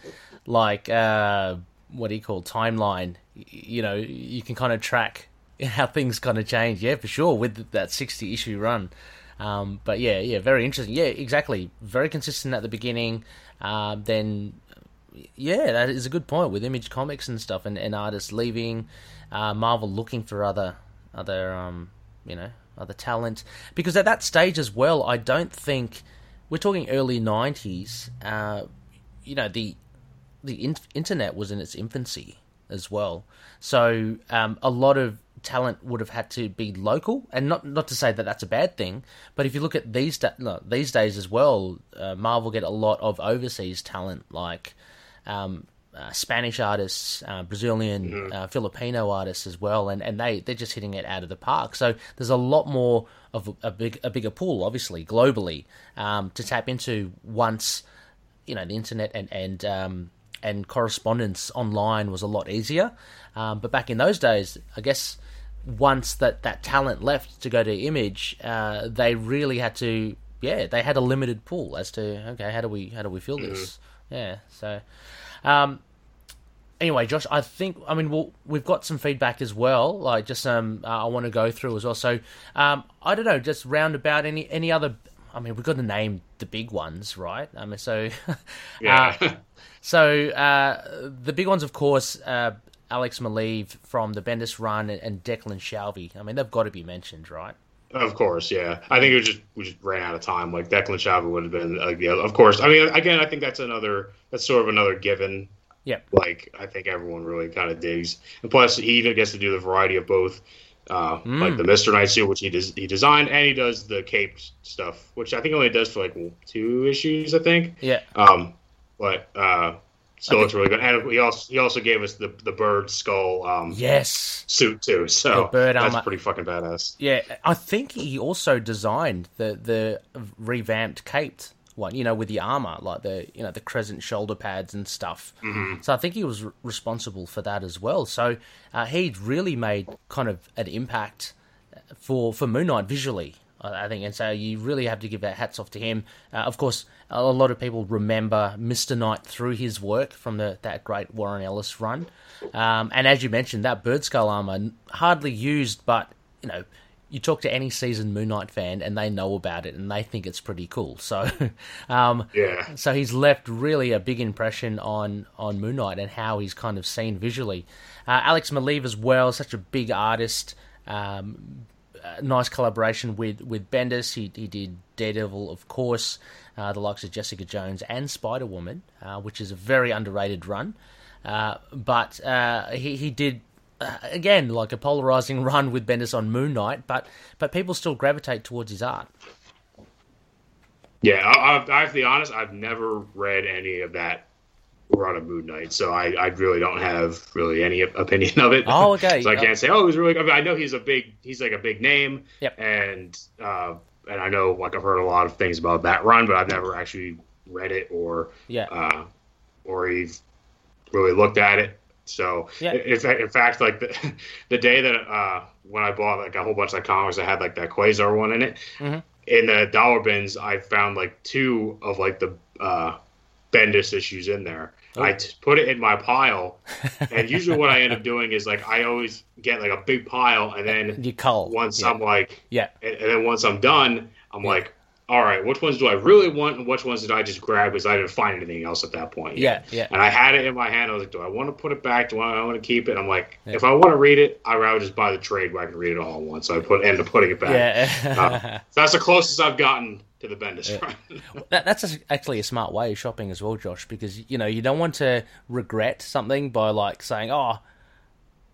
like, uh, what do you call timeline? You know, you can kind of track how things kind of change. Yeah, for sure, with that sixty issue run. Um, but yeah, yeah, very interesting. Yeah, exactly. Very consistent at the beginning. Uh, then, yeah, that is a good point with Image Comics and stuff, and, and artists leaving. Uh, Marvel looking for other, other, um, you know, other talent, because at that stage as well, I don't think we're talking early nineties. Uh, you know, the the in- internet was in its infancy as well, so um, a lot of talent would have had to be local, and not not to say that that's a bad thing, but if you look at these da- no, these days as well, uh, Marvel get a lot of overseas talent, like um, uh, Spanish artists, uh, Brazilian, mm-hmm. uh, Filipino artists as well, and, and they they're just hitting it out of the park. So there's a lot more of a, a big a bigger pool, obviously globally, um, to tap into once you know the internet and and um, and correspondence online was a lot easier. Um, but back in those days, I guess once that, that talent left to go to Image, uh, they really had to, yeah, they had a limited pool as to, okay, how do we how do we fill this? Mm-hmm. Yeah, so... Um, anyway, Josh, I think, I mean, we'll, we've got some feedback as well, like just um, uh, I want to go through as well. So, um, I don't know, just round about any, any other... I mean, we've got to name the big ones, right? I mean, so... yeah. uh, so, uh, the big ones, of course... Uh, Alex Maleev from the Bendis run and Declan Shalvey. I mean, they've got to be mentioned, right? Of course, yeah. I think it was just we just ran out of time. Like Declan Shalvey would have been, uh, yeah, of course. I mean, again, I think that's another that's sort of another given. Yeah. Like I think everyone really kind of digs, and plus he even gets to do the variety of both, uh, mm. like the Mister Knight suit, which he des- he designed, and he does the cape stuff, which I think only does for like two issues, I think. Yeah. Um, but. Uh, So it's really good, and he also he also gave us the the bird skull um, yes suit too. So the bird that's armor. Pretty fucking badass. Yeah, I think he also designed the the revamped caped one, you know, with the armor, like the you know the crescent shoulder pads and stuff. Mm-hmm. So I think he was re- responsible for that as well. So uh, he really made kind of an impact for for Moon Knight visually, I think, and so you really have to give that hats off to him. Uh, of course, a lot of people remember Mister Knight through his work from the, that great Warren Ellis run. Um, and as you mentioned, that bird skull armor, hardly used, but, you know, you talk to any seasoned Moon Knight fan and they know about it and they think it's pretty cool. So um, yeah. So he's left really a big impression on, on Moon Knight and how he's kind of seen visually. Uh, Alex Maleev as well, such a big artist, um Uh, nice collaboration with, with Bendis. He he did Daredevil, of course, uh, the likes of Jessica Jones and Spider-Woman, uh, which is a very underrated run. Uh, but uh, he he did uh, again like a polarizing run with Bendis on Moon Knight, but but people still gravitate towards his art. Yeah, I, I, I have to be honest. I've never read any of that run of Moon Knight, so I, I really don't have really any opinion of it. Oh, okay. So I can't say, oh, it was really. I mean, I know he's a big, he's like a big name, yep. and uh, and I know like I've heard a lot of things about that run, but I've never actually read it or yeah, uh, or he's really looked at it. So yeah. in, fact, in fact, like the, the day that uh, when I bought like a whole bunch of comics, I had like that Quasar one in it. Mm-hmm. In the dollar bins, I found like two of like the uh, Bendis issues in there. I t- put it in my pile, and usually what I end up doing is like I always get like a big pile, and then you cull. Once yeah. I'm like, yeah, and, and then once I'm done, I'm yeah. like, all right, which ones do I really want, and which ones did I just grab because I didn't find anything else at that point? Yeah, yeah. And I had it in my hand. I was like, do I want to put it back? Do I want to keep it? And I'm like, yeah. if I want to read it, I'd rather just buy the trade where I can read it all at once. So I put end up putting it back. Yeah, uh, so that's the closest I've gotten to the Bendis yeah. run. that, that's a, actually a smart way of shopping as well, Josh, because you know you don't want to regret something by like saying, "Oh,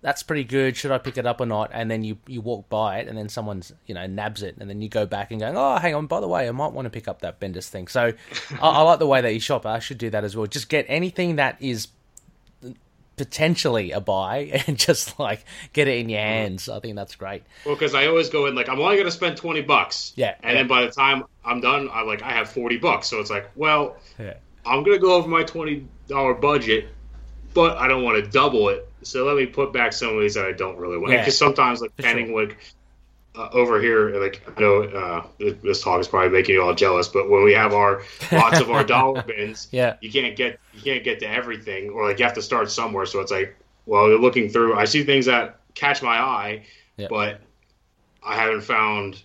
that's pretty good. Should I pick it up or not?" And then you, you walk by it, and then someone's you know nabs it, and then you go back and going, "Oh, hang on. By the way, I might want to pick up that Bendis thing." So I, I like the way that you shop. I should do that as well. Just get anything that is potentially a buy and just like get it in your hands. I think that's great. Well, because I always go in like I'm only going to spend twenty bucks. Yeah. And yeah. then by the time I'm done, I like I have forty bucks. So it's like, well, yeah. I'm going to go over my twenty dollar budget, but I don't want to double it. So let me put back some of these that I don't really want. Because yeah. sometimes like penning sure. like uh, over here, like I know uh, this talk is probably making you all jealous, but when we have our lots of our dollar bins, yeah. you can't get you can't get to everything, or like you have to start somewhere. So it's like, well, you're looking through. I see things that catch my eye, yep. but I haven't found.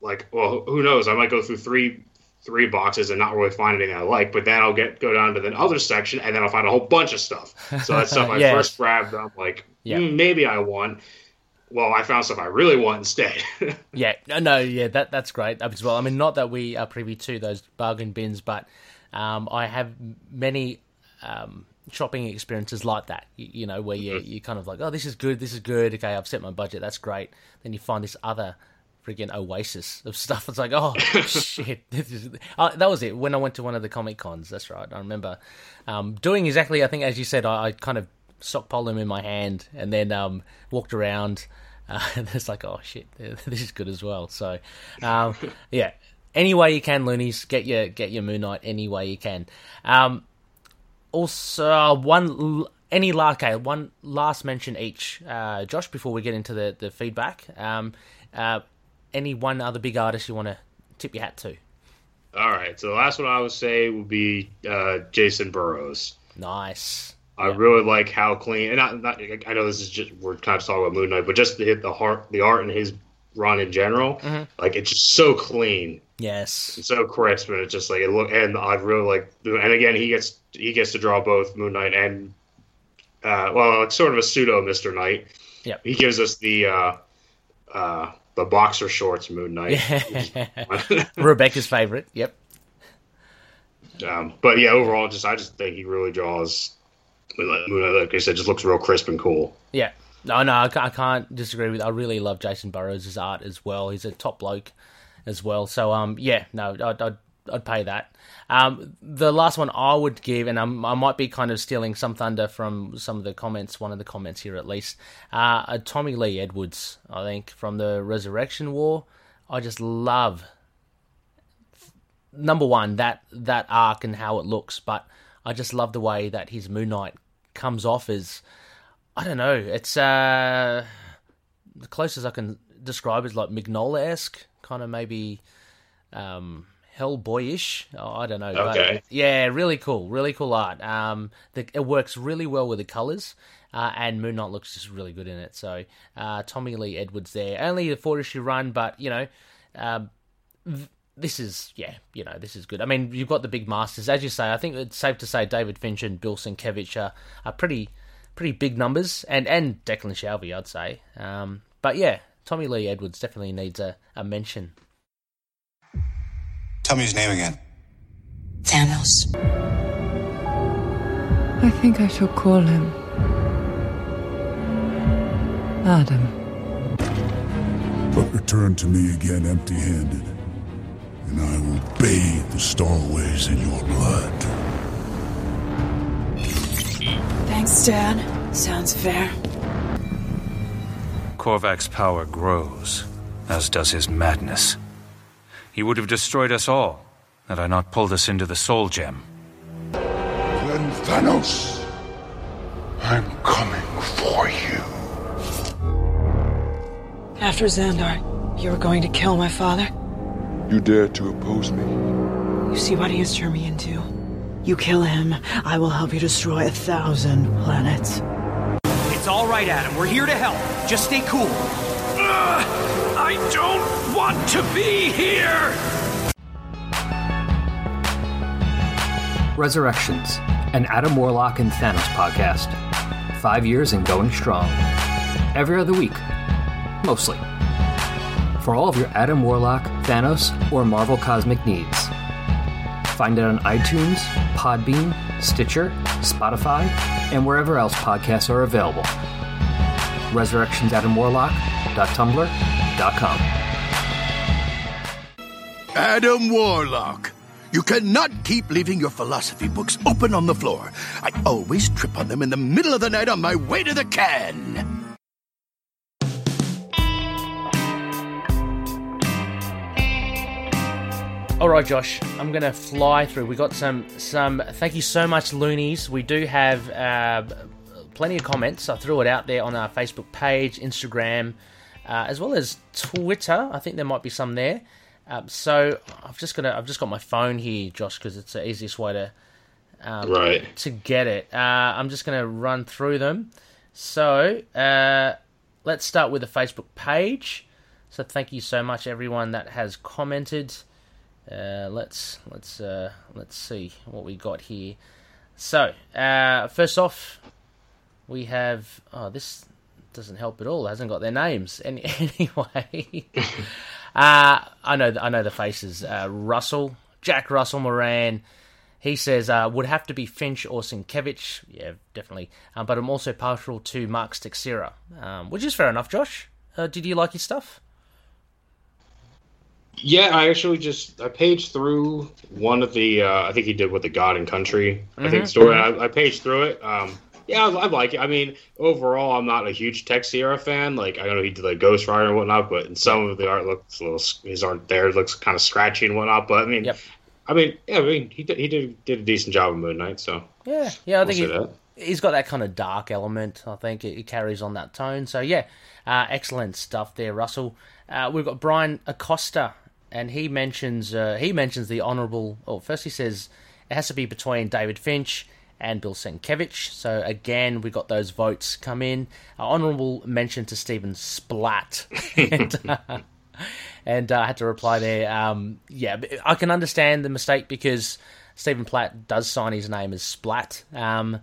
Like, well, who knows? I might go through three three boxes and not really find anything I like, but then I'll get go down to the other section, and then I'll find a whole bunch of stuff. So that's stuff yes. I first grabbed. I'm like, yep. mm, maybe I want. Well, I found stuff I really want instead. yeah, no, yeah, that that's great as well. I mean, not that we are privy to those bargain bins, but um, I have many um, shopping experiences like that, you, you know, where you, you're kind of like, oh, this is good, this is good, okay, I've set my budget, that's great. Then you find this other friggin' oasis of stuff. It's like, oh, shit. This is... uh, that was it, when I went to one of the Comic Cons, that's right, I remember. Um, doing exactly, I think, as you said, I, I kind of sockpole them in my hand and then um, walked around, uh, and it's like, oh, shit, this is good as well. So, um, yeah. Any way you can, loonies, get your get your Moon Knight any way you can. Um, also, one any okay, one last mention each, uh, Josh, before we get into the the feedback. Um, uh, any one other big artist you want to tip your hat to? All right, so the last one I would say would be uh, Jason Burrows. Nice. I yeah. really like how clean, and I, not, I know this is just we're kind of talking about Moon Knight, but just the the heart, the art, and his run in general, mm-hmm. like it's just so clean. Yes, it's so crisp, but it's just like it look. And I really like, and again, he gets he gets to draw both Moon Knight and uh, well, it's sort of a pseudo Mister Knight. Yeah, he gives us the uh, uh, the boxer shorts Moon Knight, yeah. Rebecca's favorite. Yep. Um, but yeah, overall, just I just think he really draws. Like I said, just looks real crisp and cool. Yeah. No, no, I can't disagree with. I really love Jason Burrows' art as well. He's a top bloke as well. So, um, yeah, no, I'd, I'd, I'd pay that. Um, the last one I would give, and I'm, I might be kind of stealing some thunder from some of the comments, one of the comments here at least, uh, Tommy Lee Edwards, I think, from the Resurrection War. I just love, number one, that, that arc and how it looks, but I just love the way that his Moon Knight comes off as... I don't know. It's uh, the closest I can describe is like Mignola-esque, kind of maybe um, Hellboy-ish. Oh, I don't know. Okay. But yeah, really cool, really cool art. Um, the, it works really well with the colors, uh, and Moon Knight looks just really good in it. So uh, Tommy Lee Edwards there. Only a four issue run, but you know, um, this is yeah, you know, this is good. I mean, you've got the big masters, as you say. I think it's safe to say David Finch and Bill Sienkiewicz are, are pretty. Pretty big numbers, and, and Declan Shalvey, I'd say. Um, but yeah, Tommy Lee Edwards definitely needs a, a mention. Tell me his name again. Thanos. I think I shall call him Adam. But return to me again empty-handed, and I will bathe the starways in your blood. Thanks, Dad. Sounds fair. Korvac's power grows, as does his madness. He would have destroyed us all, had I not pulled us into the Soul Gem. Then, Thanos, I'm coming for you. After Xandar, you were going to kill my father? You dare to oppose me? You see what he has turned me into? You kill him, I will help you destroy a thousand planets. It's all right, Adam. We're here to help. Just stay cool. Uh, I don't want to be here! Resurrections, an Adam Warlock and Thanos podcast. Five years and going strong. Every other week. Mostly. For all of your Adam Warlock, Thanos, or Marvel Cosmic needs. Find it on iTunes, Podbean, Stitcher, Spotify, and wherever else podcasts are available. resurrections adam warlock dot tumblr dot com Adam Warlock. You cannot keep leaving your philosophy books open on the floor. I always trip on them in the middle of the night on my way to the can. All right, Josh, I'm going to fly through. We got some, some. Thank you so much, loonies. We do have uh, plenty of comments. I threw it out there on our Facebook page, Instagram, uh, as well as Twitter. I think there might be some there. Um, so I've just got I've just got my phone here, Josh, because it's the easiest way to um, right. to get it. Uh, I'm just going to run through them. So uh, let's start with the Facebook page. So thank you so much, everyone that has commented. Uh, let's let's uh, let's see what we got here. So uh, first off, we have oh this doesn't help at all. It hasn't got their names. Any, anyway, uh, I know I know the faces. Uh, Russell, Jack Russell Moran, He says, uh, would have to be Finch or Sienkiewicz. Yeah, definitely. Um, but I'm also partial to Mark Teixeira, um, which is fair enough, Josh. Uh, did you like his stuff? Yeah, I actually just, I paged through one of the, uh, I think he did with the God and Country, mm-hmm. I think, story. Mm-hmm. I, I paged through it. Um, yeah, I, I like it. I mean, overall, I'm not a huge Teixeira fan. Like, I know he did like Ghost Rider and whatnot, but in some of the art looks a little, his art there looks kind of scratchy and whatnot. But I mean... Yep. I mean, yeah, I mean, he did, he did did a decent job of Moon Knight, so yeah, yeah, I think we'll he, he's got that kind of dark element. I think it, it carries on that tone. So yeah, uh, excellent stuff there, Russell. Uh, we've got Brian Acosta, and he mentions uh, he mentions the honourable. Oh, first he says it has to be between David Finch and Bill Sienkiewicz. So again, we got those votes come in. Uh, honourable mention to Stephen Platt. and, uh, And I uh, had to reply there. Um, yeah, I can understand the mistake because Stephen Platt does sign his name as Splat. Um,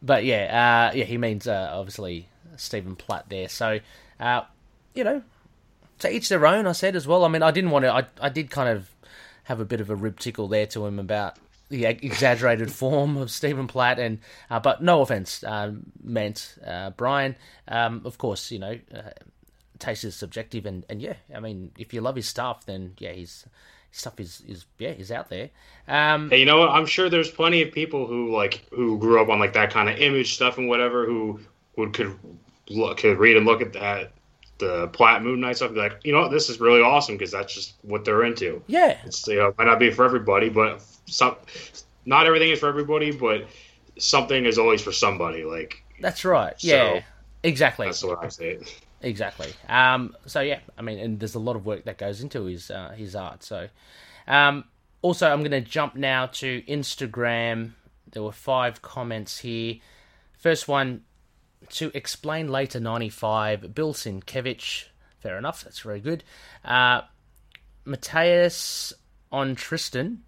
but yeah, uh, yeah, he means uh, obviously Stephen Platt there. So uh, you know, to each their own. I said as well. I mean, I didn't want to. I I did kind of have a bit of a rib tickle there to him about the exaggerated form of Stephen Platt, and uh, but no offense uh, meant, uh, Brian. Um, of course, you know. Uh, Taste is subjective, and, and yeah, I mean, if you love his stuff, then yeah, his, his stuff is, is yeah, he's out there. Um, hey, you know what? I'm sure there's plenty of people who like who grew up on like that kind of image stuff and whatever who would could look could read and look at that the Platt Moon Knight stuff and be like, you know what? This is really awesome because that's just what they're into. Yeah, it's, you know, it might not be for everybody, but some not everything is for everybody, but something is always for somebody. Like that's right. So, yeah, exactly. That's what I say. Exactly. Um, so yeah, I mean, and there's a lot of work that goes into his uh, his art. So, um, also, I'm going to jump now to Instagram. There were five comments here. First one, to explain later ninety-five, Bill Sienkiewicz. Fair enough. That's very good. Uh, Mateus on Tristan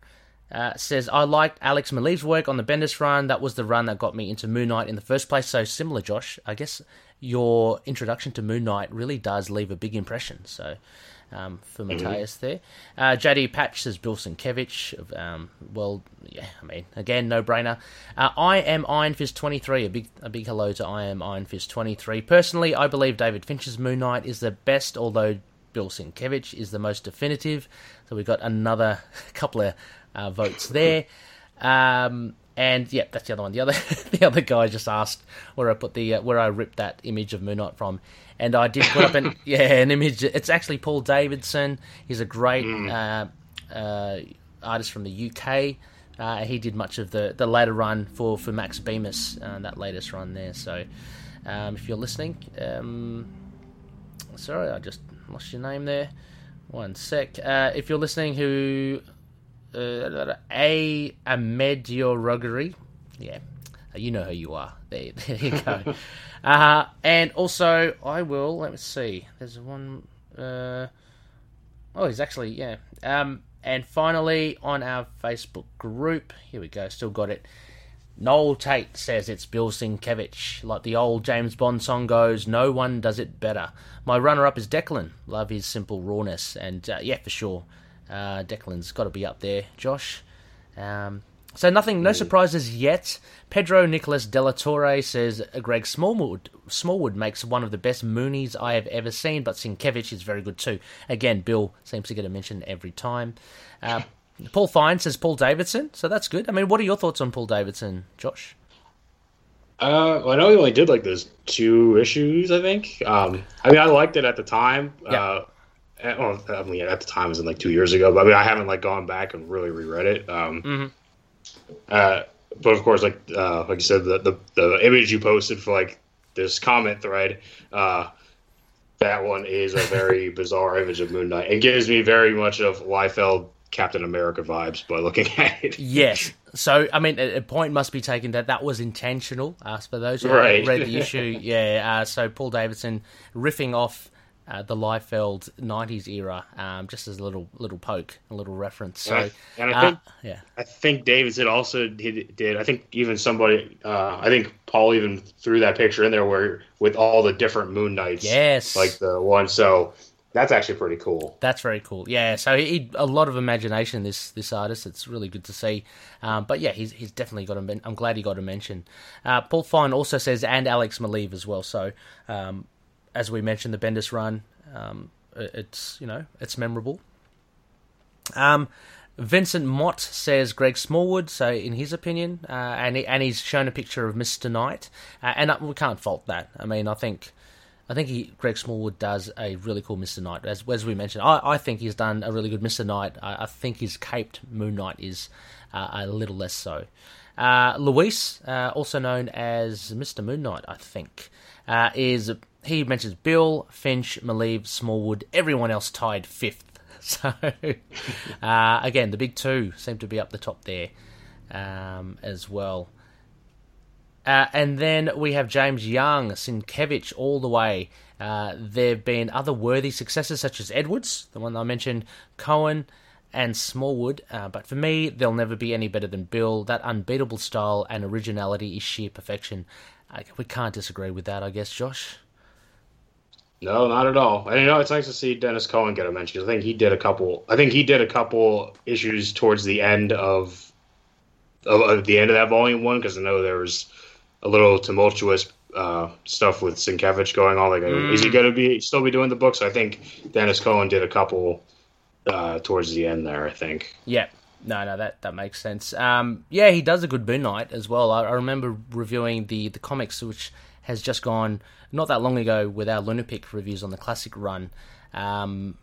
uh, says, I liked Alex Maleev's work on the Bendis run. That was the run that got me into Moon Knight in the first place. So similar, Josh, I guess. Your introduction to Moon Knight really does leave a big impression. So, um, for Matthias mm-hmm. there. Uh, J D Patch says Bill Sienkiewicz. Um, well, yeah, I mean, again, no-brainer. Uh, I am Iron Fist twenty-three. A big a big hello to I am Iron Fist twenty-three. Personally, I believe David Finch's Moon Knight is the best, although Bill Sienkiewicz is the most definitive. So we've got another couple of uh, votes there. Um... And yeah, that's the other one. The other, the other guy just asked where I put the uh, where I ripped that image of Moon Knight from, and I did put up an yeah an image. It's actually Paul Davidson. He's a great mm. uh, uh, artist from the U K. Uh, he did much of the, the later run for for Max Bemis, uh, that latest run there. So um, if you're listening, um, sorry, I just lost your name there. One sec. Uh, if you're listening, who. Uh, a a Meteorogary, yeah, you know who you are. There, there you go. uh, and also, I will let me see. There's one. Uh, oh, he's actually yeah. Um, and finally, on our Facebook group, here we go. Still got it. Noel Tate says it's Bill Sienkiewicz. Like the old James Bond song goes, no one does it better. My runner-up is Declan. Love his simple rawness, and uh, yeah, for sure. Uh, Declan's got to be up there, Josh. Um, so nothing, no surprises yet. Pedro Nicolas de la Torre says Greg Smallwood Smallwood makes one of the best Moonies I have ever seen, but Sienkiewicz is very good too. Again, Bill seems to get a mention every time. Uh, Paul Fine says Paul Davidson, so that's good. I mean, what are your thoughts on Paul Davidson, Josh? Uh, well, I know he only did like those two issues, I think. Um, I mean, I liked it at the time. Yeah. Uh, Well, I mean, at the time, it was in like two years ago. But I mean, I haven't like gone back and really reread it. Um, mm-hmm. uh, but of course, like uh, like you said, the, the the image you posted for like this comment thread, uh, that one is a very bizarre image of Moon Knight. It gives me very much of Liefeld Captain America vibes by looking at it. Yes. So, I mean, a point must be taken that that was intentional. Uh, for those who right. read the issue, yeah. Uh, so Paul Davidson riffing off. Uh, the Liefeld nineties era, um, just as a little little poke, a little reference. So, and I, and I uh, think, yeah, I think Davidson also did, did. I think even somebody, uh, I think Paul even threw that picture in there where with all the different Moon Knights, yes, like the one. So That's actually pretty cool. That's very cool. Yeah, so he a lot of imagination, this this artist. It's really good to see. Um, but yeah, he's he's definitely got a men- I'm glad he got a mention. Uh, Paul Fine also says, and Alex Maleev as well. So um, as we mentioned, the Bendis run, um, it's, you know, it's memorable. Um, Vincent Mott says Greg Smallwood, so in his opinion, uh, and he, and he's shown a picture of Mister Knight, uh, and I, we can't fault that. I mean, I think... I think he, Greg Smallwood does a really cool Mister Knight, as, as we mentioned. I, I think he's done a really good Mister Knight. I, I think his caped Moon Knight is uh, a little less so. Uh, Luis, uh, also known as Mister Moon Knight, I think, uh, is he mentions Bill, Finch, Maleev, Smallwood, everyone else tied fifth. So, uh, again, the big two seem to be up the top there um, as well. Uh, and then we have James Young, Sienkiewicz, all the way. Uh, there have been other worthy successors such as Edwards, the one I mentioned, Cohen, and Smallwood. Uh, but for me, they'll never be any better than Bill. That unbeatable style and originality is sheer perfection. Uh, we can't disagree with that, I guess, Josh? No, not at all. And you know, it's nice to see Dennis Cohen get a mention. I think he did a couple. I think he did a couple issues towards the end of, of, of the end of that volume one, because I know there was a little tumultuous uh, stuff with Sienkiewicz going on. Like, mm. is he going to be still be doing the books? I think Dennis Cohen did a couple uh, towards the end there, I think. Yeah. No, no, that, that makes sense. Um, yeah, he does a good Moon Knight as well. I, I remember reviewing the, the comics, which has just gone not that long ago with our Lunapic reviews on the classic run. Um,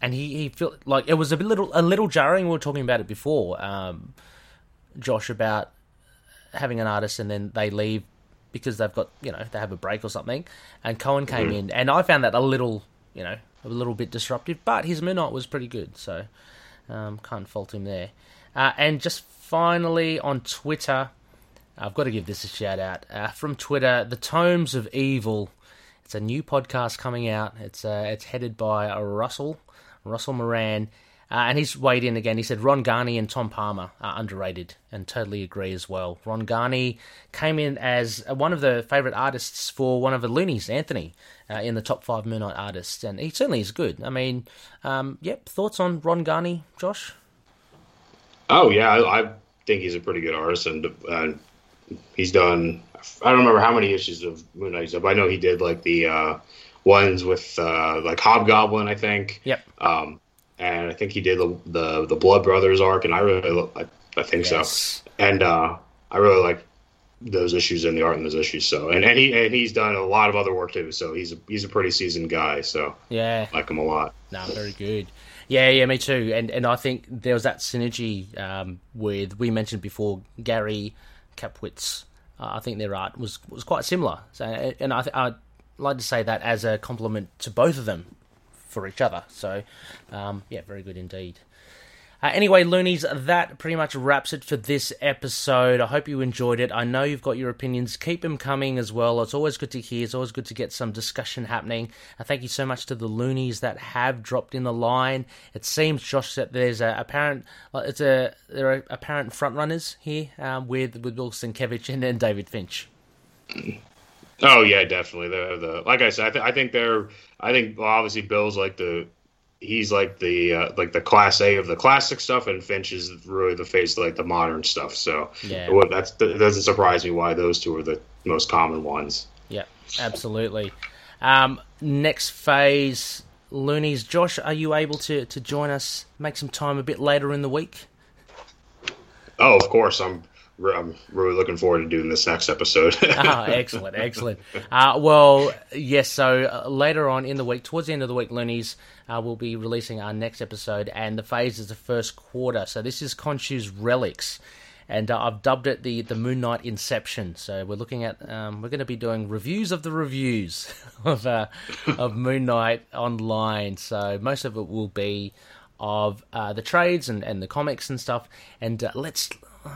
and he, he felt like it was a little, a little jarring. We were talking about it before, um, Josh, about having an artist and then they leave because they've got, you know, they have a break or something, and Cohen came mm-hmm. in, and I found that a little, you know, a little bit disruptive, but his Moon Knight was pretty good, so um, can't fault him there. Uh, and just finally on Twitter, I've got to give this a shout out, uh, from Twitter, The Tomes of Evil. It's a new podcast coming out. It's uh, it's headed by uh, Russell, Russell Moran, Uh, and he's weighed in again. He said Ron Garney and Tom Palmer are underrated, and totally agree as well. Ron Garney came in as one of the favourite artists for one of the Loonies, Anthony, uh, in the top five Moon Knight artists. And he certainly is good. I mean, um, yep, thoughts on Ron Garney, Josh? Oh, yeah, I, I think he's a pretty good artist. And uh, he's done, I don't remember how many issues of Moon Knight he's done, but I know he did, like, the uh, ones with, uh, like, Hobgoblin, I think. Yep. Um And I think he did the, the the Blood Brothers arc, and I really, I, I think yes. so. And uh, I really like those issues and the art in those issues. So, and and, he, and he's done a lot of other work too. So he's a, he's a pretty seasoned guy. So yeah, I like him a lot. No, very good. Yeah, yeah, me too. And and I think there was that synergy um, with we mentioned before Gary Kwapisz. Uh, I think their art was was quite similar. So, and I th- I'd like to say that as a compliment to both of them. For each other, so um, yeah, very good indeed. Uh, anyway, Loonies, that pretty much wraps it for this episode. I hope you enjoyed it. I know you've got your opinions. Keep them coming as well. It's always good to hear. It's always good to get some discussion happening. Uh, thank you so much to the Loonies that have dropped in the line. It seems, Josh, that there's a apparent, it's a there are apparent front runners here um, with with Bill Sienkiewicz and, and David Finch. Oh yeah, definitely. They're the like I said, I, th- I think they're. I think well, obviously Bill's like the he's like the uh, like the class A of the classic stuff, and Finch is really the face of like the modern stuff. So yeah, well, that's that doesn't surprise me why those two are the most common ones. Yeah, absolutely. Um, next phase, Loonies. Josh, are you able to, to join us? Make some time a bit later in the week. Oh, of course, I'm. I'm really looking forward to doing this next episode. Ah, excellent, excellent. Uh, well, yes, so uh, later on in the week, towards the end of the week, Loonies, uh, we'll be releasing our next episode, and the phase is the first quarter. So this is Conchu's Relics, and uh, I've dubbed it the, the Moon Knight Inception. So we're looking at, um, we're going to be doing reviews of the reviews of, uh, of Moon Knight online. So most of it will be of uh, the trades and, and the comics and stuff, and uh, let's...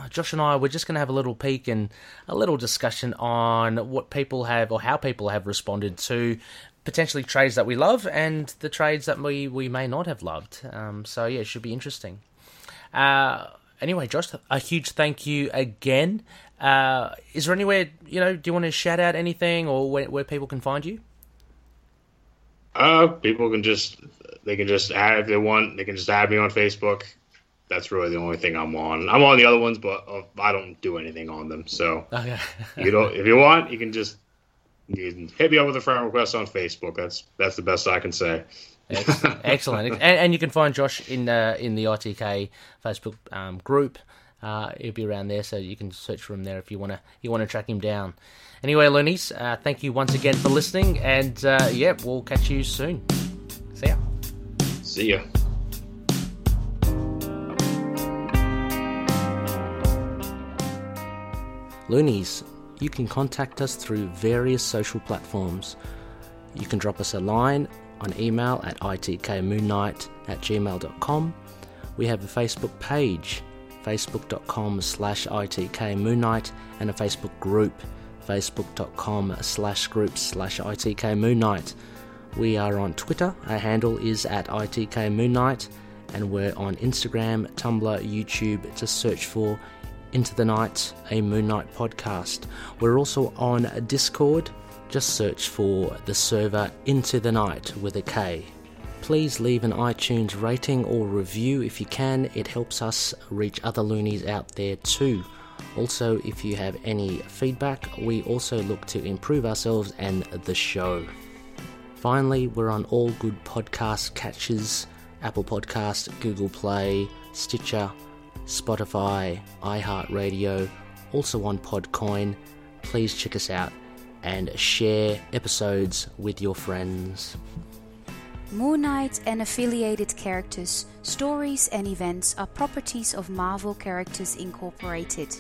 Josh and I, we're just going to have a little peek and a little discussion on what people have or how people have responded to potentially trades that we love and the trades that we, we may not have loved. Um, so, yeah, it should be interesting. Uh, anyway, Josh, a huge thank you again. Uh, is there anywhere, you know, do you want to shout out anything or where, where people can find you? Uh, people can just, they can just add if they want. They can just add me on Facebook. That's really the only thing I'm on. I'm on the other ones, but uh, I don't do anything on them. So okay. you don't. If you want, you can just you can hit me up with a friend request on Facebook. That's that's the best I can say. Excellent, excellent. And, and you can find Josh in the in the I T K Facebook um, group. Uh, it'll be around there, so you can search for him there if you want to. You want to track him down. Anyway, loonies, uh, thank you once again for listening, and uh, yeah, we'll catch you soon. See ya. See ya. Loonies, you can contact us through various social platforms. You can drop us a line on email at itkmoonnight at gmail dot com. We have a Facebook page, facebook dot com slash itkmoonnight, and a Facebook group, facebook dot com slash groups slash itkmoonnight. We are on Twitter, our handle is at itkmoonnight, and we're on Instagram, Tumblr, YouTube. Just search for Into the Night, a Moon Knight podcast. We're also on Discord. Just search for the server Into the Night with a K. Please leave an iTunes rating or review if you can. It helps us reach other loonies out there too. Also, if you have any feedback, we also look to improve ourselves and the show. Finally, we're on all good podcast catches: Apple Podcast, Google Play, Stitcher, Spotify, iHeartRadio, also on Podcoin. Please check us out and share episodes with your friends. Moon Knight and affiliated characters, stories and events are properties of Marvel Characters Incorporated.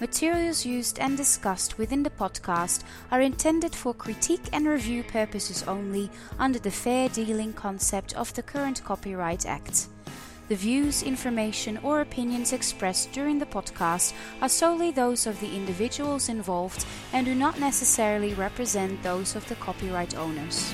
Materials used and discussed within the podcast are intended for critique and review purposes only under the fair dealing concept of the current Copyright Act. The views, information or opinions expressed during the podcast are solely those of the individuals involved and do not necessarily represent those of the copyright owners.